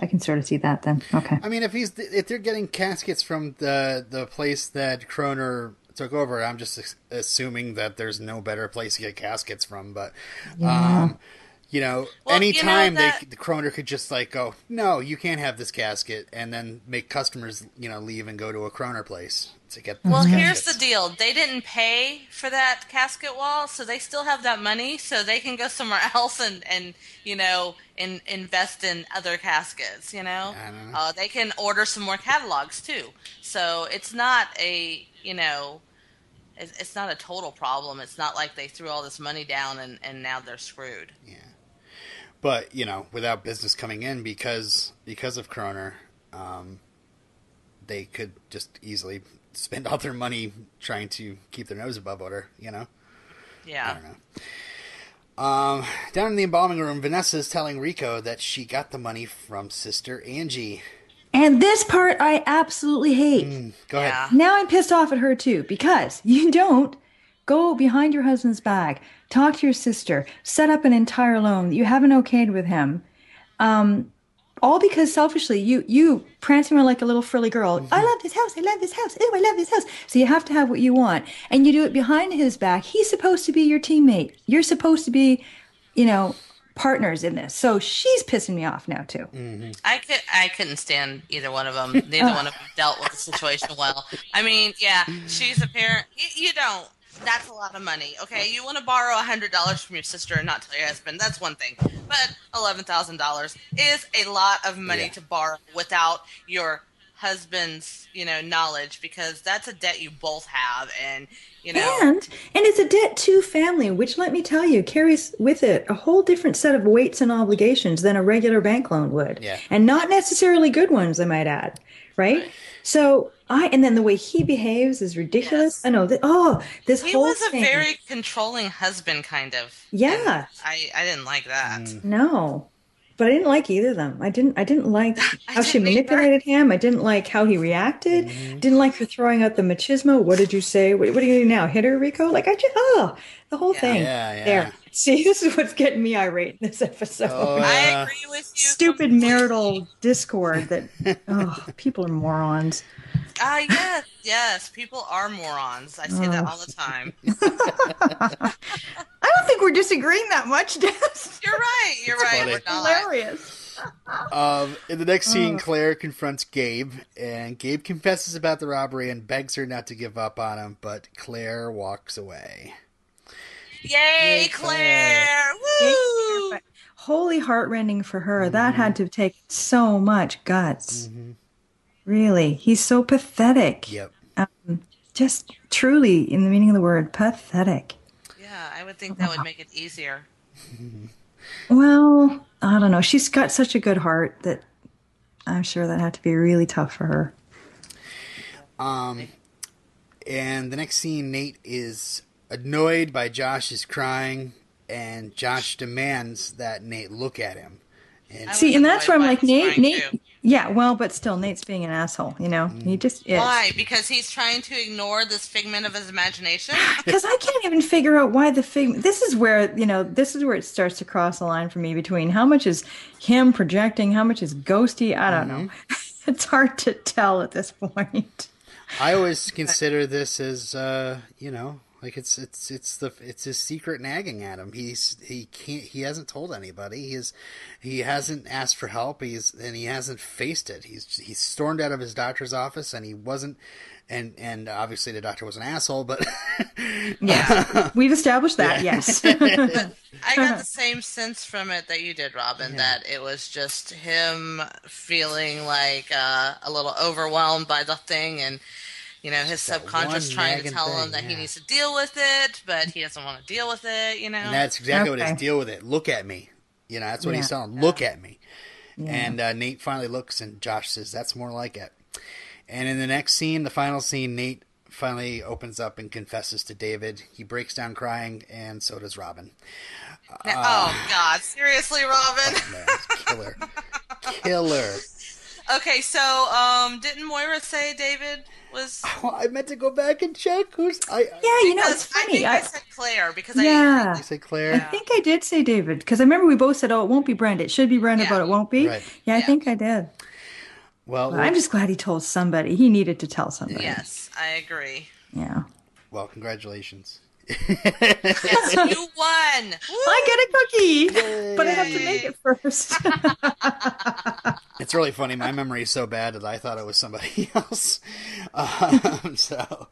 I can sort of see that then. Okay. I mean, if they're getting caskets from the place that Kroner took over, I'm just assuming that there's no better place to get caskets from. But, yeah. You know, well, anytime the Kroner could just like go, no, you can't have this casket, and then make customers, you know, leave and go to a Kroner place to get. Well, here's the deal: they didn't pay for that casket wall, so they still have that money, so they can go somewhere else and you know, invest in other caskets. You know, they can order some more catalogs too. So it's not a, you know, it's not a total problem. It's not like they threw all this money down and now they're screwed. Yeah. But, you know, without business coming in because of Kroner, they could just easily spend all their money trying to keep their nose above water, you know? Yeah. I don't know. Down in the embalming room, Vanessa is telling Rico that she got the money from Sister Angie. And this part I absolutely hate. Go ahead. Yeah. Now I'm pissed off at her, too, because you don't go behind your husband's back, talk to your sister, set up an entire loan that you haven't okayed with him. All because selfishly, you prancing around like a little frilly girl. Mm-hmm. I love this house. I love this house. Oh, I love this house. So you have to have what you want. And you do it behind his back. He's supposed to be your teammate. You're supposed to be, you know, partners in this. So she's pissing me off now, too. Mm-hmm. I couldn't stand either one of them. Neither one of them dealt with the situation well. I mean, yeah, she's a parent. You don't. That's a lot of money, okay? You want to borrow $100 from your sister and not tell your husband. That's one thing. But $11,000 is a lot of money to borrow without your husband's, you know, knowledge, because that's a debt you both have, and, you know. And it's a debt to family, which, let me tell you, carries with it a whole different set of weights and obligations than a regular bank loan would. Yeah. And not necessarily good ones, I might add, right? So... and then the way he behaves is ridiculous. Yes. I know. He was a very controlling husband, kind of. Yeah. I didn't like that. No, but I didn't like either of them. I didn't like how she manipulated him. I didn't like how he reacted. Mm-hmm. Didn't like her throwing out the machismo. What did you say? What do you do now? Hit her, Rico? Like, the whole thing. Yeah, yeah. There. See, this is what's getting me irate in this episode. Oh, I agree with you. Stupid marital discord that people are morons. Yes, people are morons. I say that all the time. I don't think we're disagreeing that much, Des. You're right. We're not. Hilarious. In the next scene, Claire confronts Gabe, and Gabe confesses about the robbery and begs her not to give up on him, but Claire walks away. Yay, Claire! Woo! Yay, holy heart-rending for her. Mm-hmm. That had to take so much guts. Mm-hmm. Really, he's so pathetic. Yep. Just truly, in the meaning of the word, pathetic. Yeah, I would think that would make it easier. Well, I don't know. She's got such a good heart that I'm sure that had to be really tough for her. And the next scene, Nate is annoyed by Josh's crying, and Josh demands that Nate look at him. And that's where I'm like, Nate. Too. Yeah, well, but still, Nate's being an asshole, you know? He just is. Why? Because he's trying to ignore this figment of his imagination? Because I can't even figure out why the figment... This is where it starts to cross the line for me between how much is him projecting, how much is ghosty, I don't know. It's hard to tell at this point. I always consider this as, you know, like it's his secret nagging at him. He hasn't told anybody. He hasn't asked for help. He hasn't faced it. He stormed out of his doctor's office, and he wasn't. And obviously the doctor was an asshole. But yeah, we've established that. Yeah. Yes, I got the same sense from it that you did, Robin. Yeah. That it was just him feeling like a little overwhelmed by the thing and. You know, his subconscious trying to tell him that he needs to deal with it, but he doesn't want to deal with it, you know? And that's exactly what his deal with it. Look at me. You know, that's what he's telling. Look at me. Yeah. And Nate finally looks, and Josh says, that's more like it. And in the next scene, the final scene, Nate finally opens up and confesses to David. He breaks down crying, and so does Robin. Now, oh, God. Seriously, Robin? Oh, man, killer. Killer. Okay, so didn't Moira say David... was... Oh, I meant to go back and check who's... Yeah, you know, it's funny. I think I said Claire because I... Yeah. You said Claire? I think I did say David because I remember we both said, oh, it won't be Brenda. It should be Brenda, but it won't be. Right. Yeah, I think I did. Well, I'm just glad he told somebody. He needed to tell somebody. Yes, I agree. Yeah. Well, congratulations. Yes, you won. Woo! I get a cookie, but I have to make it first. It's really funny. My memory is so bad that I thought it was somebody else. So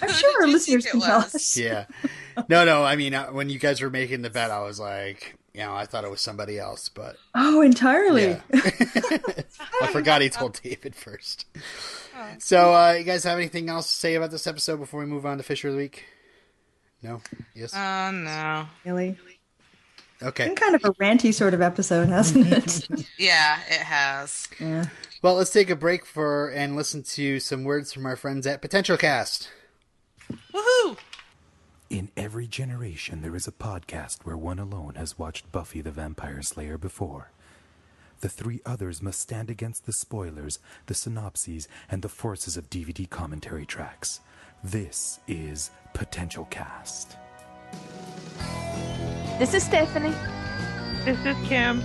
I'm sure our listeners can tell us. Yeah. No. I mean, when you guys were making the bet, I was like, I thought it was somebody else, but entirely. Yeah. I forgot he told David first. Oh. So, you guys have anything else to say about this episode before we move on to Fisher of the Week? No? Yes? No. Really? Okay. It's been kind of a ranty sort of episode, hasn't it? Yeah, it has. Yeah. Well, let's take a break and listen to some words from our friends at Potential Cast. Woohoo! In every generation, there is a podcast where one alone has watched Buffy the Vampire Slayer before. The three others must stand against the spoilers, the synopses, and the forces of DVD commentary tracks. This is Potential Cast. This is Stephanie. This is Kim.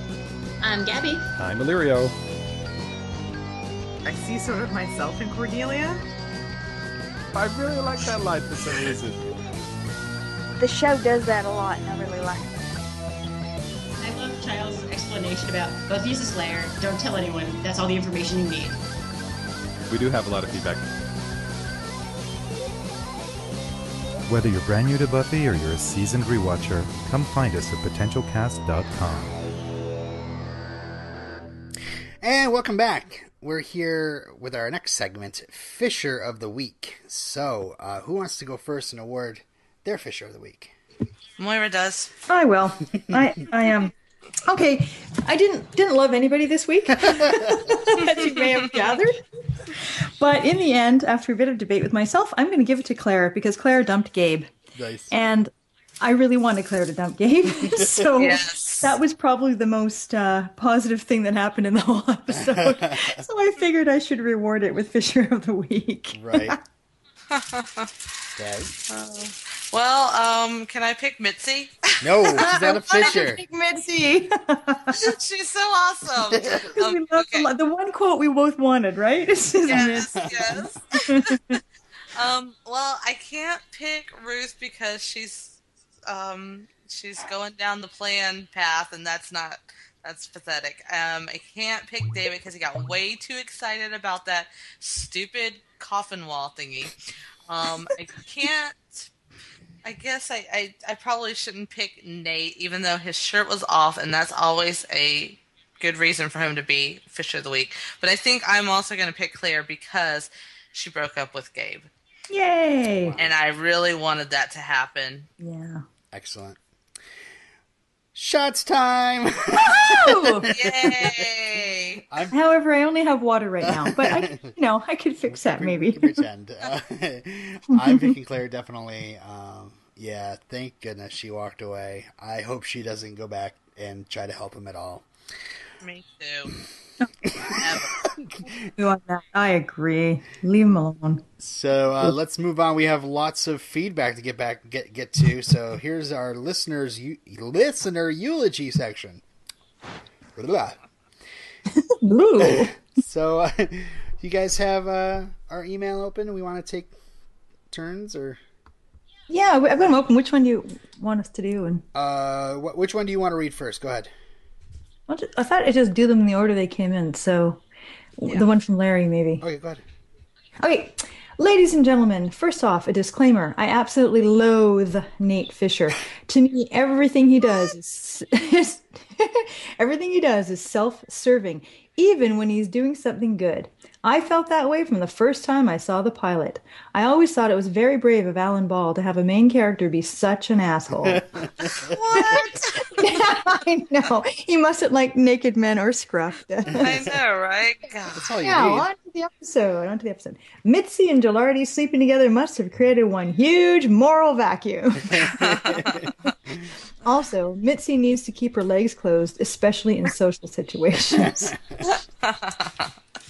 I'm Gabby. I'm Illyrio. I see sort of myself in Cordelia. I really like that light for some reason. The show does that a lot, and I really like it. I love Child's explanation about Buffy's a Slayer. Don't tell anyone. That's all the information you need. We do have a lot of feedback. Whether you're brand new to Buffy or you're a seasoned rewatcher, come find us at PotentialCast.com. And welcome back. We're here with our next segment, Fisher of the Week. So, who wants to go first and award their Fisher of the Week? Moira does. I will. I am. Okay, I didn't love anybody this week, as you may have gathered. But in the end, after a bit of debate with myself, I'm going to give it to Claire because Claire dumped Gabe. Nice. And I really wanted Claire to dump Gabe. So that was probably the most positive thing that happened in the whole episode. So I figured I should reward it with Fisher of the Week. Right. Well, can I pick Mitzi? No, she's not a Fisher. I wanted to pick Mitzi. She's so awesome. We love the one quote we both wanted, right? Yes. Well, I can't pick Ruth because she's going down the plan path, and that's pathetic. I can't pick David because he got way too excited about that stupid coffin wall thingy. I can't. I guess I probably shouldn't pick Nate, even though his shirt was off, and that's always a good reason for him to be Fisher of the Week. But I think I'm also going to pick Claire because she broke up with Gabe. Yay! Wow. And I really wanted that to happen. Yeah. Excellent. Shots time! Yay! However, I only have water right now, but I could fix that maybe. Pretend. I'm picking Claire definitely. Yeah, thank goodness she walked away. I hope she doesn't go back and try to help him at all. Me too. I agree. Leave him alone. So let's move on. We have lots of feedback to get to. So here's our listener eulogy section. So you guys have our email open? We want to take turns, or? Yeah, I've got them open. Which one do you want us to do? And which one do you want to read first? Go ahead. I thought I just do them in the order they came in, so the one from Larry, maybe. Okay, go ahead. Okay, ladies and gentlemen, first off, a disclaimer. I absolutely loathe Nate Fisher. To me, everything he does is self-serving, even when he's doing something good. I felt that way from the first time I saw the pilot. I always thought it was very brave of Alan Ball to have a main character be such an asshole. What? Yeah, I know. He mustn't like naked men or scruff. I know, right? God. That's all you need. On to the episode. Mitzi and Gilardi sleeping together must have created one huge moral vacuum. Also, Mitzi needs to keep her legs closed, especially in social situations.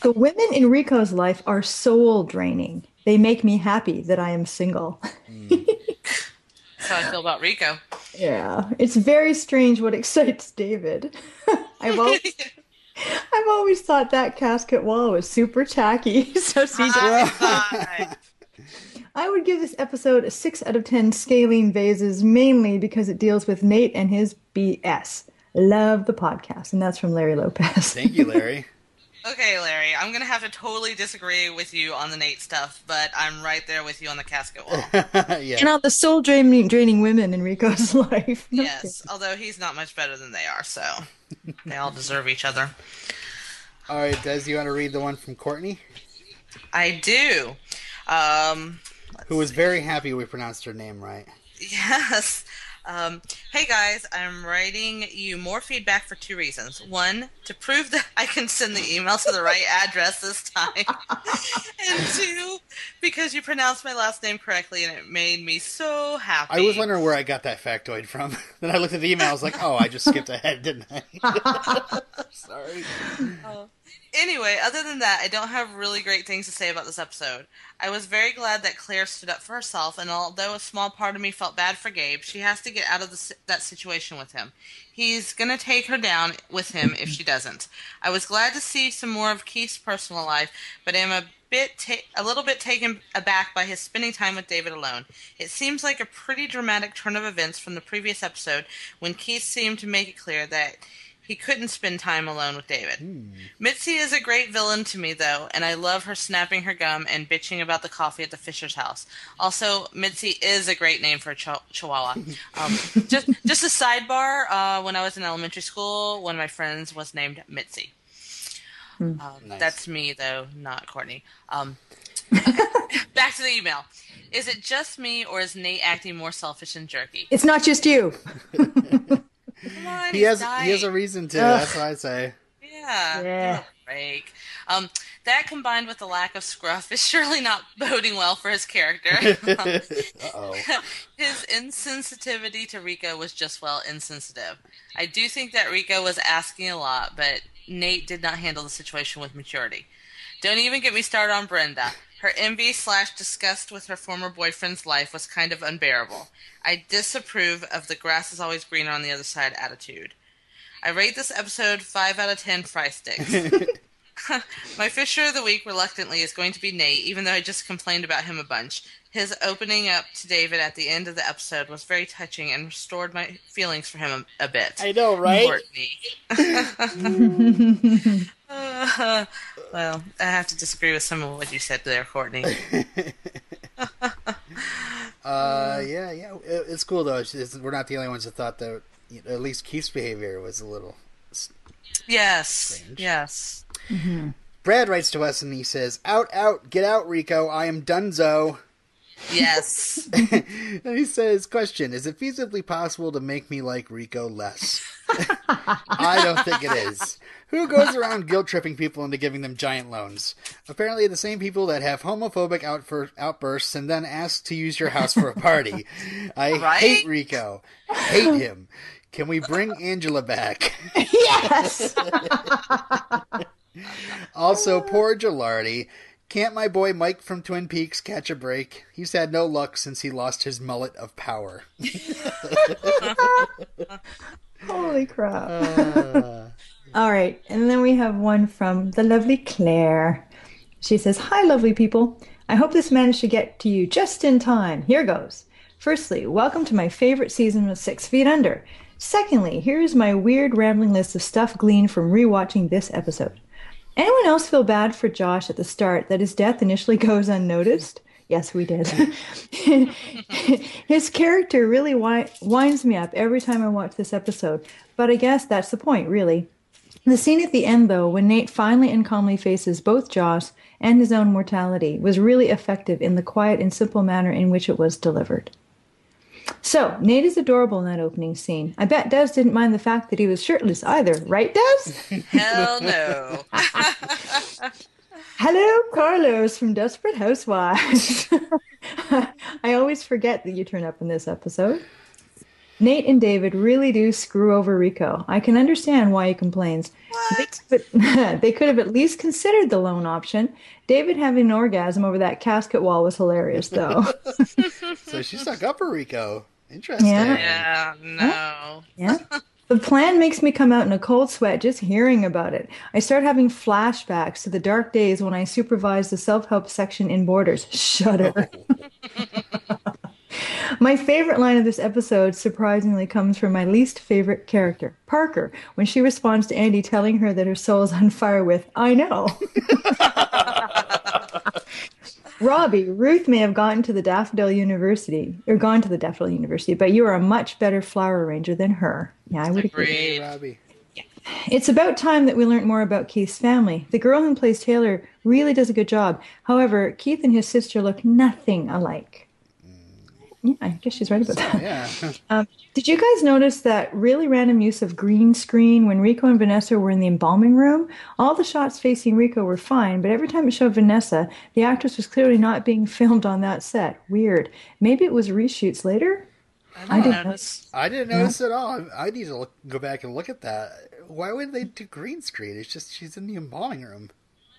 The women in Rico's life are soul draining. They make me happy that I am single. That's how I feel about Rico. Yeah. It's very strange what excites David. I've always thought that casket wall was super tacky. So CJ, I would give this episode a 6 out of 10 scalene vases, mainly because it deals with Nate and his BS. Love the podcast. And that's from Larry Lopez. Thank you, Larry. Okay, Larry, I'm going to have to totally disagree with you on the Nate stuff, but I'm right there with you on the casket wall. Yeah. And on the soul-draining women in Rico's life. No yes, kidding. Although he's not much better than they are, so they all deserve each other. All right, Des, you want to read the one from Courtney? I do. Who was very happy we pronounced her name right. Yes. Hey guys, I'm writing you more feedback for 2 reasons. 1, to prove that I can send the email to the right address this time. And 2, because you pronounced my last name correctly and it made me so happy. I was wondering where I got that factoid from. Then I looked at the email, I was like, oh, I just skipped ahead, didn't I? Sorry. Anyway, other than that, I don't have really great things to say about this episode. I was very glad that Claire stood up for herself, and although a small part of me felt bad for Gabe, she has to get out of that situation with him. He's going to take her down with him if she doesn't. I was glad to see some more of Keith's personal life, but I'm a little bit taken aback by his spending time with David alone. It seems like a pretty dramatic turn of events from the previous episode when Keith seemed to make it clear that he couldn't spend time alone with David. Mitzi is a great villain to me, though, and I love her snapping her gum and bitching about the coffee at the Fisher's house. Also, Mitzi is a great name for a chihuahua. Just a sidebar, when I was in elementary school, one of my friends was named Mitzi. Nice. That's me, though, not Courtney. Okay. Back to the email. Is it just me, or is Nate acting more selfish and jerky? It's not just you. Come on, he has a reason to. Ugh. That's what I say. Yeah. Break. That combined with the lack of scruff is surely not boding well for his character. Uh-oh. His insensitivity to Rico was just insensitive. I do think that Rico was asking a lot, but Nate did not handle the situation with maturity. Don't even get me started on Brenda. Her envy / disgust with her former boyfriend's life was kind of unbearable. I disapprove of the grass is always greener on the other side attitude. I rate this episode 5 out of 10 fry sticks. My Fisher of the Week, reluctantly, is going to be Nate, even though I just complained about him a bunch. His opening up to David at the end of the episode was very touching and restored my feelings for him a bit. I know, right? Courtney. Well, I have to disagree with some of what you said there, Courtney. Yeah. It's cool, though. We're not the only ones that thought that, at least Keith's behavior was a little strange. Yes. Mm-hmm. Brad writes to us and he says, Out, get out, Rico. I am donezo. Yes. And he says, question, is it feasibly possible to make me like Rico less? I don't think it is. Who goes around guilt-tripping people into giving them giant loans? Apparently the same people that have homophobic outbursts and then ask to use your house for a party. I hate Rico. Hate him. Can we bring Angela back? Yes! Also, poor Gilardi. Can't my boy Mike from Twin Peaks catch a break? He's had no luck since he lost his mullet of power. Holy crap. All right, and then we have one from the lovely Claire. She says, hi, lovely people. I hope this managed to get to you just in time. Here goes. Firstly, welcome to my favorite season of 6 Feet Under. Secondly, here is my weird rambling list of stuff gleaned from rewatching this episode. Anyone else feel bad for Josh at the start that his death initially goes unnoticed? Yes, we did. His character really winds me up every time I watch this episode, but I guess that's the point, really. The scene at the end, though, when Nate finally and calmly faces both Joss and his own mortality, was really effective in the quiet and simple manner in which it was delivered. So, Nate is adorable in that opening scene. I bet Des didn't mind the fact that he was shirtless either, right, Des? Hell no. Hello, Carlos from Desperate Housewives. I always forget that you turn up in this episode. Nate and David really do screw over Rico. I can understand why he complains. What? They could have at least considered the loan option. David having an orgasm over that casket wall was hilarious, though. So she stuck up for Rico. Interesting. Yeah, no. Yeah. The plan makes me come out in a cold sweat just hearing about it. I start having flashbacks to the dark days when I supervised the self-help section in Borders. Shudder. My favorite line of this episode surprisingly comes from my least favorite character, Parker, when she responds to Andy telling her that her soul is on fire with, I know. Robbie, Ruth may have gotten to the Daffodil University, or gone to the Daffodil University, but you are a much better flower arranger than her. Yeah, I would agree. Robbie. Yeah. It's about time that we learned more about Keith's family. The girl who plays Taylor really does a good job. However, Keith and his sister look nothing alike. Yeah, I guess she's right about that. Yeah. Did you guys notice that really random use of green screen when Rico and Vanessa were in the embalming room? All the shots facing Rico were fine, but every time it showed Vanessa, the actress was clearly not being filmed on that set. Weird. Maybe it was reshoots later? I didn't notice at all. I need to go back and look at that. Why would they do green screen? It's just she's in the embalming room.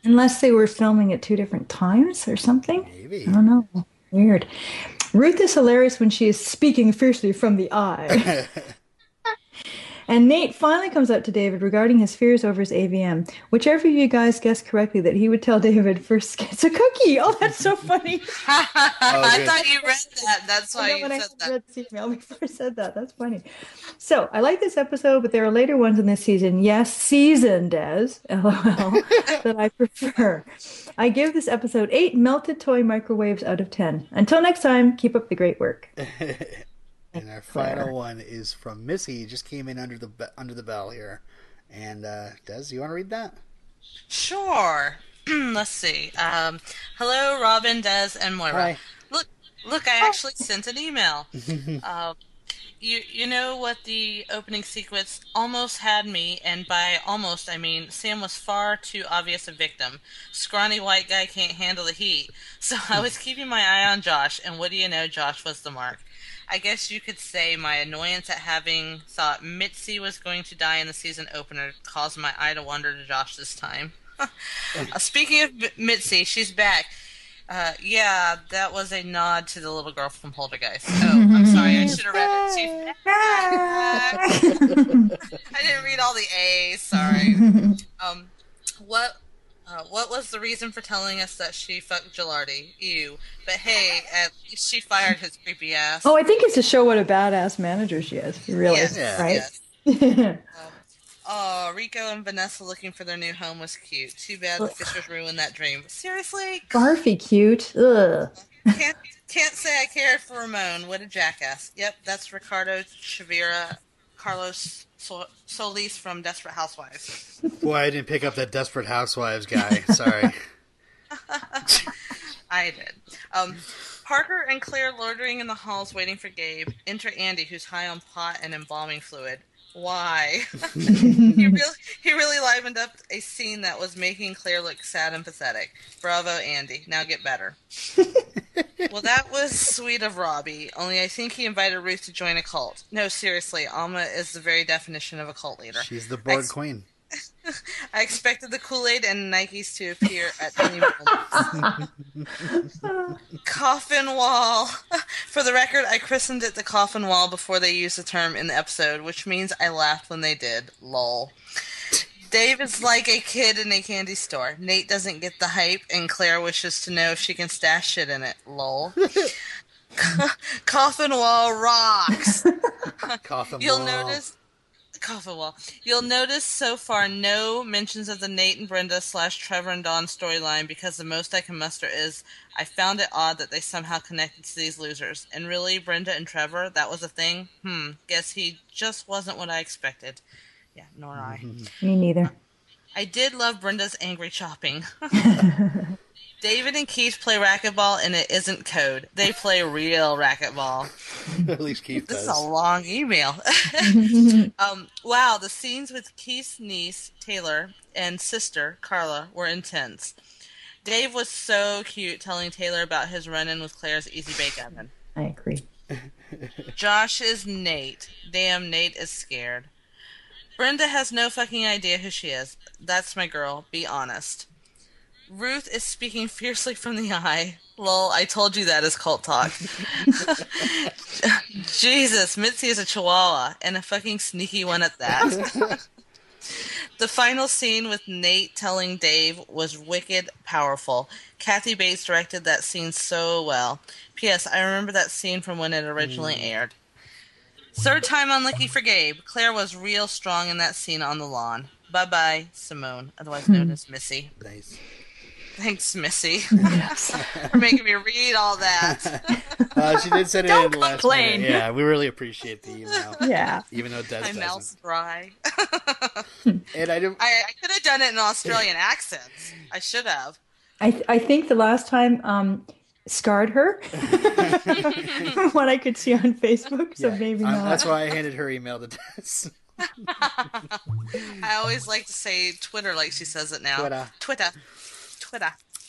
Unless they were filming at two different times or something? Maybe. I don't know. Weird. Ruth is hilarious when she is speaking fiercely from the eye. And Nate finally comes up to David regarding his fears over his AVM. Whichever of you guys guessed correctly that he would tell David first gets a cookie. Oh, that's so funny. I thought you read that. That's why you said that. I read this email before I said that. That's funny. So I like this episode, but there are later ones in this season. Yes, season, Des. LOL. That I prefer. I give this episode 8 melted toy microwaves out of 10. Until next time, keep up the great work. And our final one is from Missy. It just came in under the bell here. And Des, you want to read that? Sure. Let's see. Hello, Robin, Des, and Moira. Hi. Look! I actually sent an email. You know what, the opening sequence almost had me, and by almost I mean Sam was far too obvious a victim. Scrawny white guy can't handle the heat. So I was keeping my eye on Josh, and what do you know? Josh was the mark. I guess you could say my annoyance at having thought Mitzi was going to die in the season opener caused my eye to wander to Josh this time. Speaking of Mitzi, she's back. Yeah, that was a nod to the little girl from Poltergeist. Oh, I'm sorry, I should have read it. She's back. I didn't read all the A's, sorry. What was the reason for telling us that she fucked Gilardi? Ew. But hey, at least she fired his creepy ass. Oh, I think it's to show what a badass manager she is. Really, yes, right? Yes. Rico and Vanessa looking for their new home was cute. Too bad the Fishers ruined that dream. Seriously? Barfy cute. Ugh. Can't say I cared for Ramon. What a jackass. Yep, that's Ricardo Chavira. Carlos Solis from Desperate Housewives. Boy, I didn't pick up that Desperate Housewives guy. Sorry. I did. Parker and Claire loitering in the halls waiting for Gabe. Enter Andy, who's high on pot and embalming fluid. Why? He really livened up a scene that was making Claire look sad and pathetic. Bravo, Andy. Now get better. Well, that was sweet of Robbie, only I think he invited Ruth to join a cult. No, seriously, Alma is the very definition of a cult leader. She's the board queen. I expected the Kool-Aid and Nikes to appear at any moment. Coffin wall. For the record, I christened it the coffin wall before they used the term in the episode, which means I laughed when they did. Lol. David's like a kid in a candy store. Nate doesn't get the hype, and Claire wishes to know if she can stash shit in it. Lol. Coffin wall rocks. You'll notice so far no mentions of the Nate and Brenda / Trevor and Dawn storyline because the most I can muster is I found it odd that they somehow connected to these losers. And really, Brenda and Trevor, that was a thing? Guess he just wasn't what I expected. Yeah, nor I. Me neither. I did love Brenda's angry chopping. David and Keith play racquetball, and it isn't code. They play real racquetball. At least Keith does. This is a long email. Wow, the scenes with Keith's niece, Taylor, and sister, Carla, were intense. Dave was so cute telling Taylor about his run-in with Claire's Easy Bake Oven. I agree. Josh is Nate. Damn, Nate is scared. Brenda has no fucking idea who she is. That's my girl. Be honest. Ruth is speaking fiercely from the eye. Lol, I told you that is cult talk. Jesus, Mitzi is a chihuahua, and a fucking sneaky one at that. The final scene with Nate telling Dave was wicked powerful. Kathy Bates directed that scene so well. P.S. I remember that scene from when it originally aired. Third time unlucky for Gabe. Claire was real strong in that scene on the lawn. Bye-bye, Simone, otherwise known as Missy. Nice. Thanks, Missy, for making me read all that. She did send it in the last minute. Yeah, we really appreciate the email. Yeah. Even though Des doesn't. My mouth's dry. And I could have done it in Australian accents. I should have. I think the last time scarred her from what I could see on Facebook, so maybe not. That's why I handed her email to Des. I always like to say Twitter like she says it now. Twitter.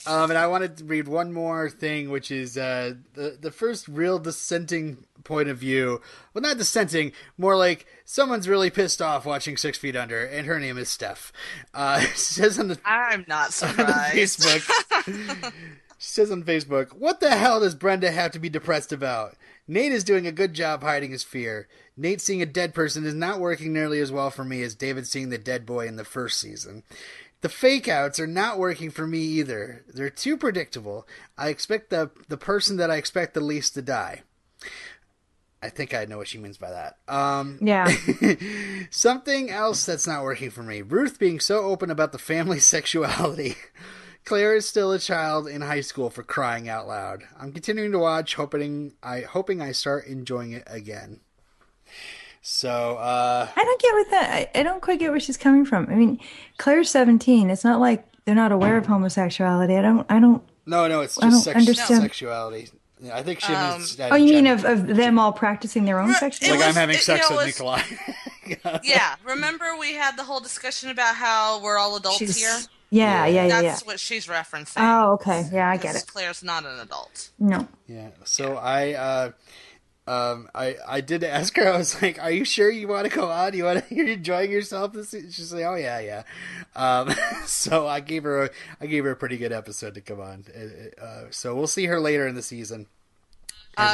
And I wanted to read one more thing, which is the first real dissenting point of view. Well, not dissenting, more like someone's really pissed off watching 6 Feet Under, and her name is Steph. She says on the I'm not surprised. Facebook, she says on Facebook, "What the hell does Brenda have to be depressed about? Nate is doing a good job hiding his fear. Nate seeing a dead person is not working nearly as well for me as David seeing the dead boy in the first season. The fake-outs are not working for me either. They're too predictable. I expect the person that I expect the least to die." I think I know what she means by that. Yeah. Something else that's not working for me. Ruth being so open about the family's sexuality. Claire is still a child in high school, for crying out loud. I'm continuing to watch, hoping I start enjoying it again. So, I don't get what that, I don't quite get where she's coming from. I mean, Claire's 17. It's not like they're not aware of homosexuality. I don't. No, it's just sexuality. Yeah, I think she means. Oh, you mean of them all practicing their own sexuality? Like, I'm having sex with Nikolai. Yeah. Remember we had the whole discussion about how we're all adults here? Yeah. That's what she's referencing. Oh, okay. Yeah, I get it. Claire's not an adult. No. Yeah. So I did ask her. I was like, "Are you sure you want to go out? You're enjoying yourself?" She's like, "Oh yeah." So I gave her a pretty good episode to come on. So we'll see her later in the season.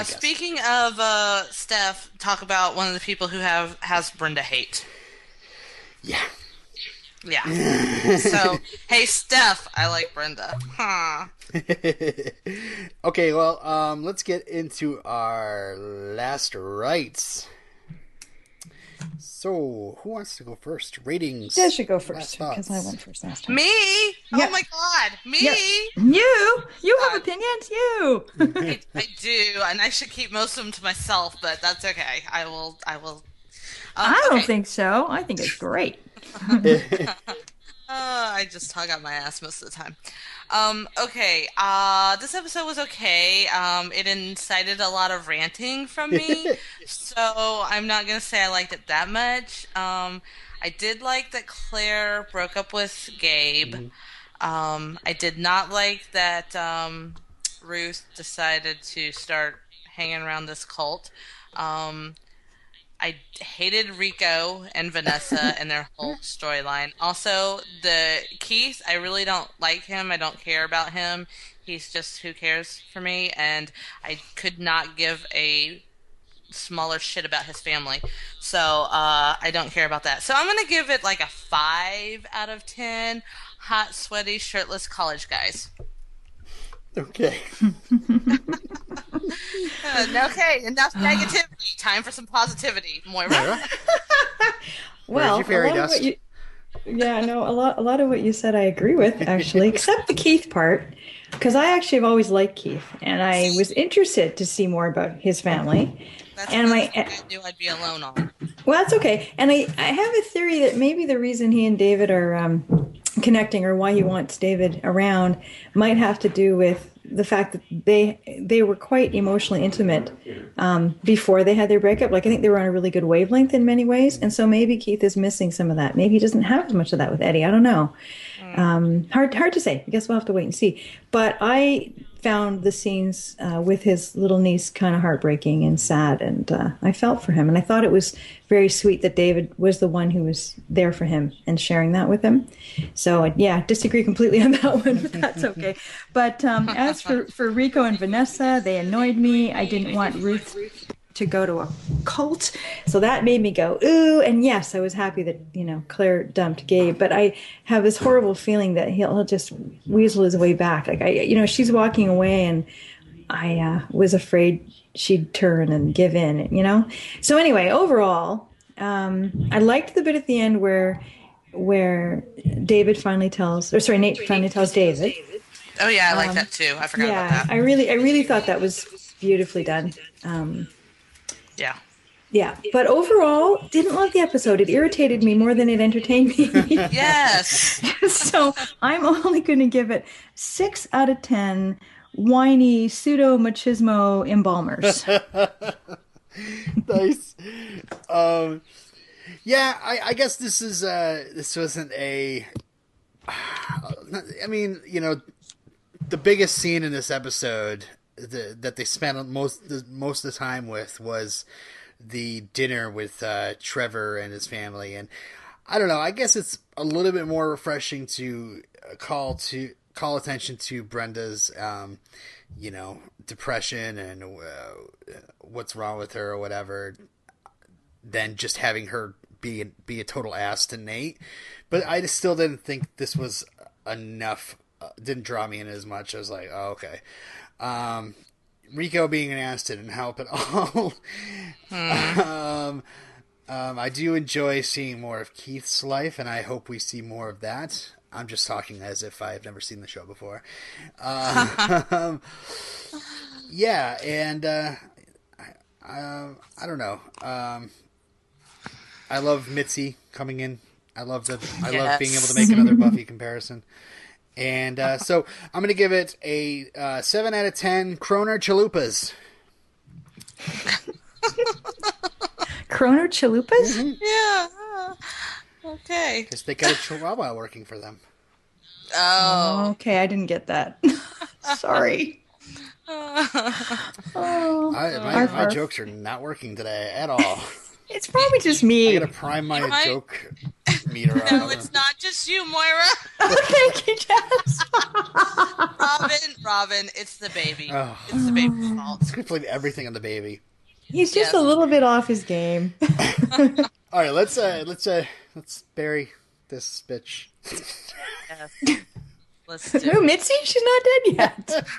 Speaking of Steph, talk about one of the people who has Brenda hate. Yeah. So, hey, Steph, I like Brenda. Huh. Okay, well, let's get into our last rites. So, who wants to go first? Ratings. Des should go first, because I went first last time. Me? Yep. Oh, my God. Me? Yep. You have opinions. You. I do, and I should keep most of them to myself, but that's okay. I will. I don't think so. I think it's great. I just hug out my ass most of the time. Okay. This episode was okay. It incited a lot of ranting from me, so I'm not gonna say I liked it that much. I did like that Claire broke up with Gabe. Mm-hmm. I did not like that Ruth decided to start hanging around this cult. I hated Rico and Vanessa and their whole storyline. Also, the Keith, I really don't like him. I don't care about him. He's just who cares for me, and I could not give a smaller shit about his family. So I don't care about that. So I'm going to give it like a 5 out of 10 hot, sweaty, shirtless college guys. Okay. Okay, enough negativity. Time for some positivity, Moira. Well, a lot of what you said I agree with, actually, except the Keith part, because I actually have always liked Keith, and I was interested to see more about his family. I knew I'd be alone on. Well, that's okay, and I have a theory that maybe the reason he and David are connecting, or why he wants David around, might have to do with the fact that they were quite emotionally intimate before they had their breakup. Like, I think they were on a really good wavelength in many ways, and so maybe Keith is missing some of that. Maybe he doesn't have as much of that with Eddie. I don't know. Hard to say. I guess we'll have to wait and see. But I found the scenes with his little niece kind of heartbreaking and sad, and I felt for him, and I thought it was very sweet that David was the one who was there for him and sharing that with him. So yeah, disagree completely on that one, but that's okay. But as for Rico and Vanessa, they annoyed me. I didn't want Ruth to go to a cult, so that made me go ooh. And yes, I was happy that, you know, Claire dumped Gabe, but I have this horrible feeling that he'll just weasel his way back. Like, I, you know, she's walking away, and I was afraid she'd turn and give in, you know. So anyway, overall, I liked the bit at the end where Nate finally tells David. Oh yeah, I like that too. I forgot about that. I really thought that was beautifully done. Yeah. But overall, didn't love the episode. It irritated me more than it entertained me. Yes. So I'm only going to give it 6 out of 10 whiny pseudo-machismo embalmers. Nice. Yeah, I guess this is this wasn't a. I mean, you know, the biggest scene in this episode. That they spent most of the time with was the dinner with Trevor and his family, and I don't know. I guess it's a little bit more refreshing to call attention to Brenda's, you know, depression and what's wrong with her or whatever, than just having her be a total ass to Nate. But I just still didn't think this was enough. Didn't draw me in as much. I was like, oh, okay. Rico being an ass didn't help at all. I do enjoy seeing more of Keith's life, and I hope we see more of that. I'm just talking as if I've never seen the show before. Yeah, and I don't know. I love Mitzi coming in. I love being able to make another Buffy comparison. And so I'm going to give it a 7 out of 10 Kroner chalupas. Kroner chalupas? Mm-hmm. Yeah. Okay. Because they got a chihuahua working for them. Oh. Okay, I didn't get that. Sorry. My jokes are not working today at all. It's probably just me. I got to prime my joke. No, it's not just you, Moira. Oh, thank you, Jess. Robin, it's the baby. Oh. It's the baby's fault. It's completely everything on the baby. He's just a little bit off his game. All right, let's bury this bitch. Yes. Let's do it. Mitzi? She's not dead yet.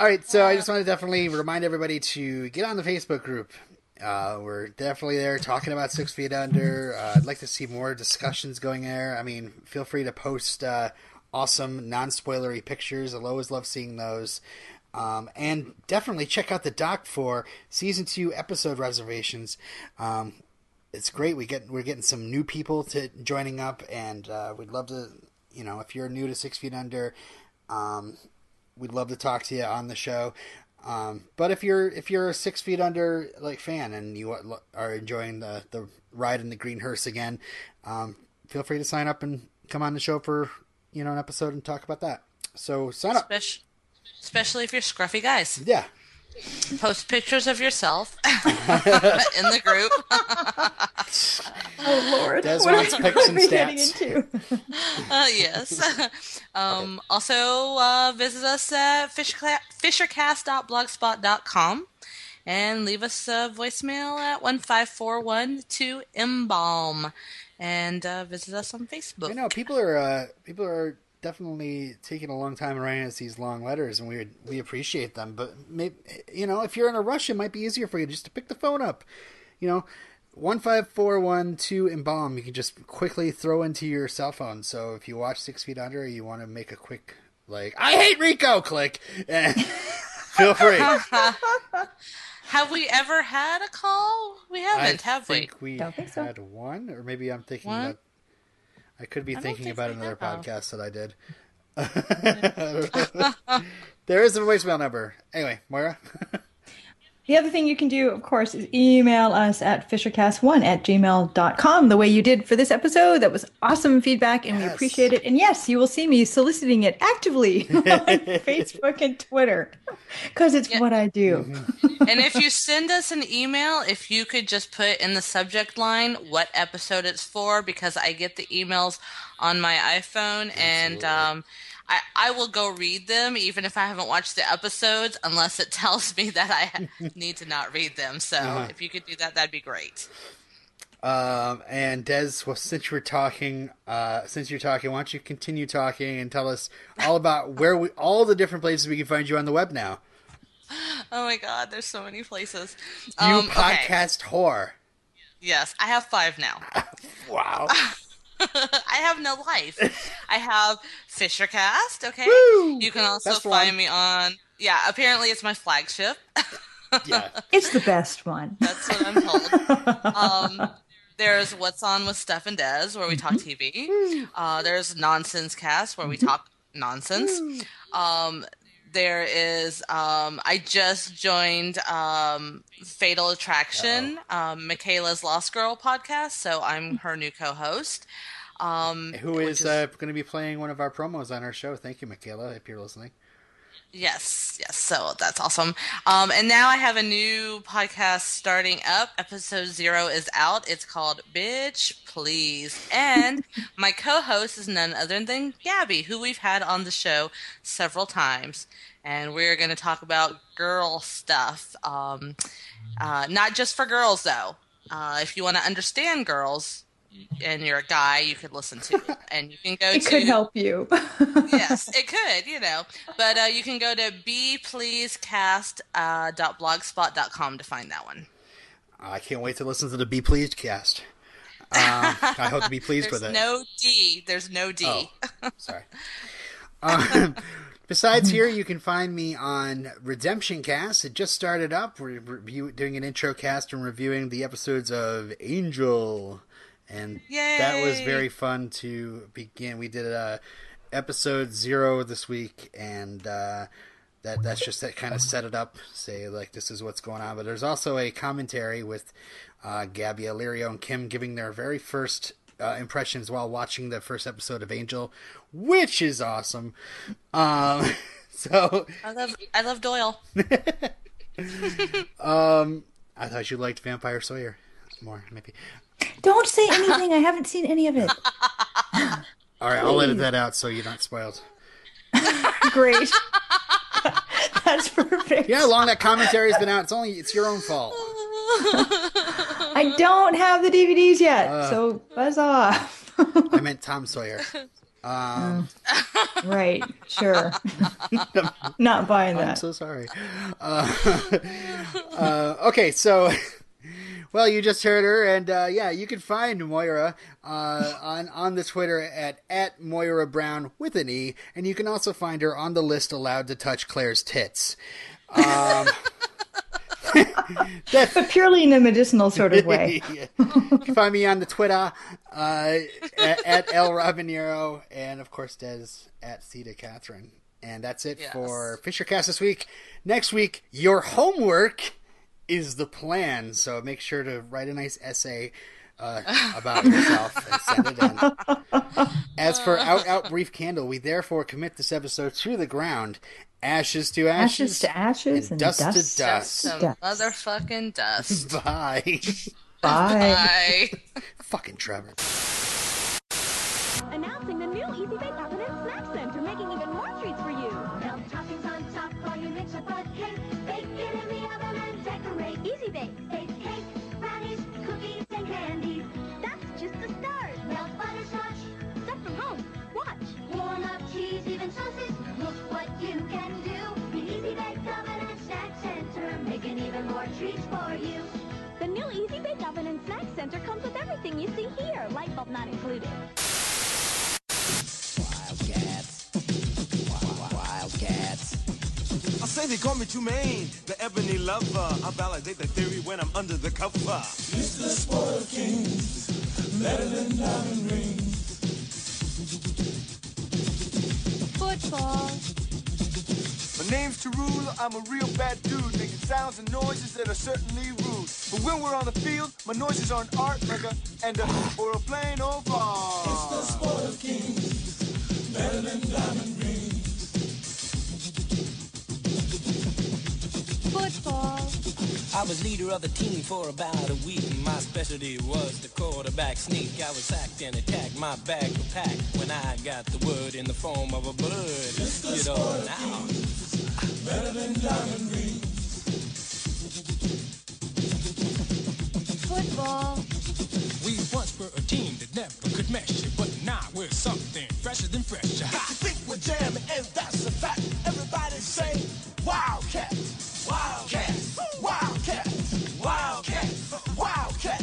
All right, so I just want to definitely remind everybody to get on the Facebook group. We're definitely there talking about 6 Feet Under. I'd like to see more discussions going there. I mean, feel free to post awesome non-spoilery pictures. I always love seeing those. And definitely check out the doc for season 2 episode reservations. It's great. We're getting some new people to joining up, and we'd love to, you know, if you're new to 6 Feet Under, we'd love to talk to you on the show. But if you're a 6 Feet Under like fan and you are enjoying the ride in the green hearse again, feel free to sign up and come on the show for, you know, an episode and talk about that. So sign up, especially if you're scruffy guys. Yeah, post pictures of yourself in the group. Oh Lord, what are we getting into? Yes. Okay. Also, visit us at fishercast.blogspot.com and leave us a voicemail at 15412 embalm, and visit us on Facebook. You know, people are definitely taking a long time writing us these long letters, and we appreciate them. But maybe, you know, if you're in a rush, it might be easier for you just to pick the phone up. You know. 15412 embalm. You can just quickly throw into your cell phone. So if you watch 6 Feet Under, you want to make a quick, like, I hate Rico click. Feel free. Have we ever had a call? We haven't, have we? I think we had one, or maybe I'm thinking that. I could be thinking about another podcast that I did. There is a voicemail number. Anyway, Moira. The other thing you can do, of course, is email us at fishercast1@gmail.com, the way you did for this episode. That was awesome feedback, and we appreciate it. And yes, you will see me soliciting it actively on Facebook and Twitter, because it's what I do. Mm-hmm. And if you send us an email, if you could just put in the subject line what episode it's for, because I get the emails on my iPhone. Absolutely. And I will go read them, even if I haven't watched the episodes, unless it tells me that I need to not read them. So if you could do that, that'd be great. And Des, well, since you're talking, why don't you continue talking and tell us all about all the different places we can find you on the web now? Oh my God, there's so many places. You podcast whore. Yes, I have 5 now. Wow. I have no life. I have Fisher Cast, okay? Woo! You can also find me on... Yeah, apparently it's my flagship. Yeah. It's the best one. That's what I'm told. There's What's On with Steph and Des, where we talk TV. There's Nonsense Cast, where we talk nonsense. There is... I just joined Fatal Attraction, Michaela's Lost Girl podcast, so I'm her new co-host. Who is going to be playing one of our promos on our show. Thank you, Michaela, if you're listening. Yes, so that's awesome. And now I have a new podcast starting up. Episode 0 is out. It's called Bitch Please. And my co-host is none other than Gabby, who we've had on the show several times. And we're going to talk about girl stuff. Not just for girls, though. If you want to understand girls... and you're a guy, you could listen to it. And you can go it could help you. Yes, it could, But you can go to bpleasecast.blogspot.com to find that one. I can't wait to listen to the Be Pleased Cast. I hope to be pleased with it. There's no D. Oh, sorry. Besides here, you can find me on Redemption Cast. It just started up. We're doing an intro cast and reviewing the episodes of Angel. And that was very fun to begin. We did episode 0 this week, and that's just that kind of set it up, say, like, this is what's going on. But there's also a commentary with Gabby Illyrio and Kim giving their very first impressions while watching the first episode of Angel, which is awesome. So I love Doyle. I thought you liked Vampire Sawyer more, maybe. Don't say anything. I haven't seen any of it. All right, I'll edit that out so you're not spoiled. Great. That's perfect. Yeah, how long that commentary's been out. It's your own fault. I don't have the DVDs yet, so buzz off. I meant Tom Sawyer. Right, sure. Not buying that. I'm so sorry. Okay, so... Well, you just heard her, and you can find Moira on the Twitter at Moira Brown with an E, and you can also find her on the list allowed to touch Claire's tits. But purely in a medicinal sort of way. You can find me on the Twitter at L. Robinero, and of course Des at Cita Catherine. And that's it for Fishercast this week. Next week, your homework is the plan, so make sure to write a nice essay about yourself and send it in. As for Out Brief Candle, we therefore commit this episode to the ground, ashes to ashes, ashes to ashes, and dust to dust. Motherfucking dust. Bye. Fucking Trevor. Announcing the new Easy Bake Oven and Snack Center, making even more treats for you. Melt toppings on top while you mix up a cake. Bake it in the oven and decorate. Easy Bake. Bake cake, brownies, cookies, and candies. That's just the start. Melt butterscotch. Stuff from home. Watch. Warm up cheese, even sauces. Look what you can do. The Easy Bake Oven and Snack Center, making even more treats for you. The new Easy Bake Oven and Snack Center comes with everything you see here. Light bulb not included. Wildcats. I say they call me Toumane, the ebony lover. I validate the theory when I'm under the cover. He's the sport of kings, better than diamond rings. Football. But name's Tarula, I'm a real bad dude, making sounds and noises that are certainly rude. But when we're on the field, my noises aren't art, like or a plain old bar. It's the sport of kings, better than diamond rings. Football. I was leader of the team for about a week. My specialty was the quarterback sneak. I was hacked and attacked, my bag was packed when I got the word in the form of a bird. It's the sport of kings, better than diamond rings. Football. We once were a team that never could mesh it, but now we're something fresher than fresher. I think we're jamming, and that's a fact. Everybody say, Wildcat, Wildcat, Wildcat, Wildcat, Wildcat.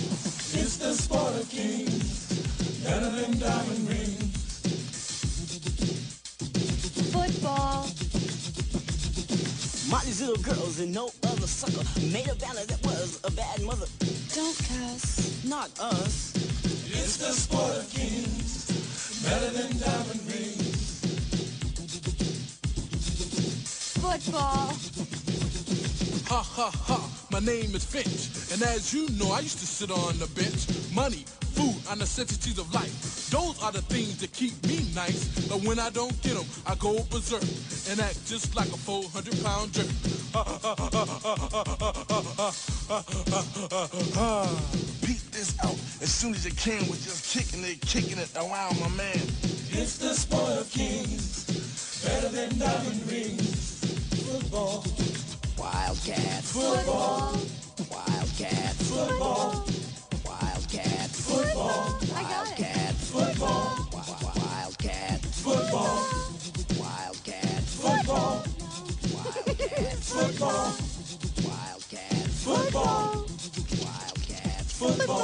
It's the sport of kings, better than diamond rings. Football. Marty's little girls and no other sucker made a banner that was a bad mother. Don't cuss, not us. It's the sport of kings, better than diamond rings. Football. Ha ha ha, my name is Finch, and as you know, I used to sit on the bench. Money, food, and necessities of life, those are the things that keep me nice. But when I don't get them, I go berserk and act just like a 400-pound jerk. Beat this out as soon as you can with just kicking it, around my man. It's the sport of kings, better than diamond rings. Football. Wildcat. Football. Wildcat. Football. Wildcat. Football. Wildcat. Football. Wildcat. Football. Wildcat. Football. Wildcat. Football. Wildcat. Football.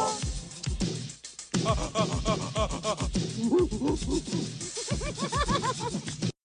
Wildcat. Football. Wildcat. Football.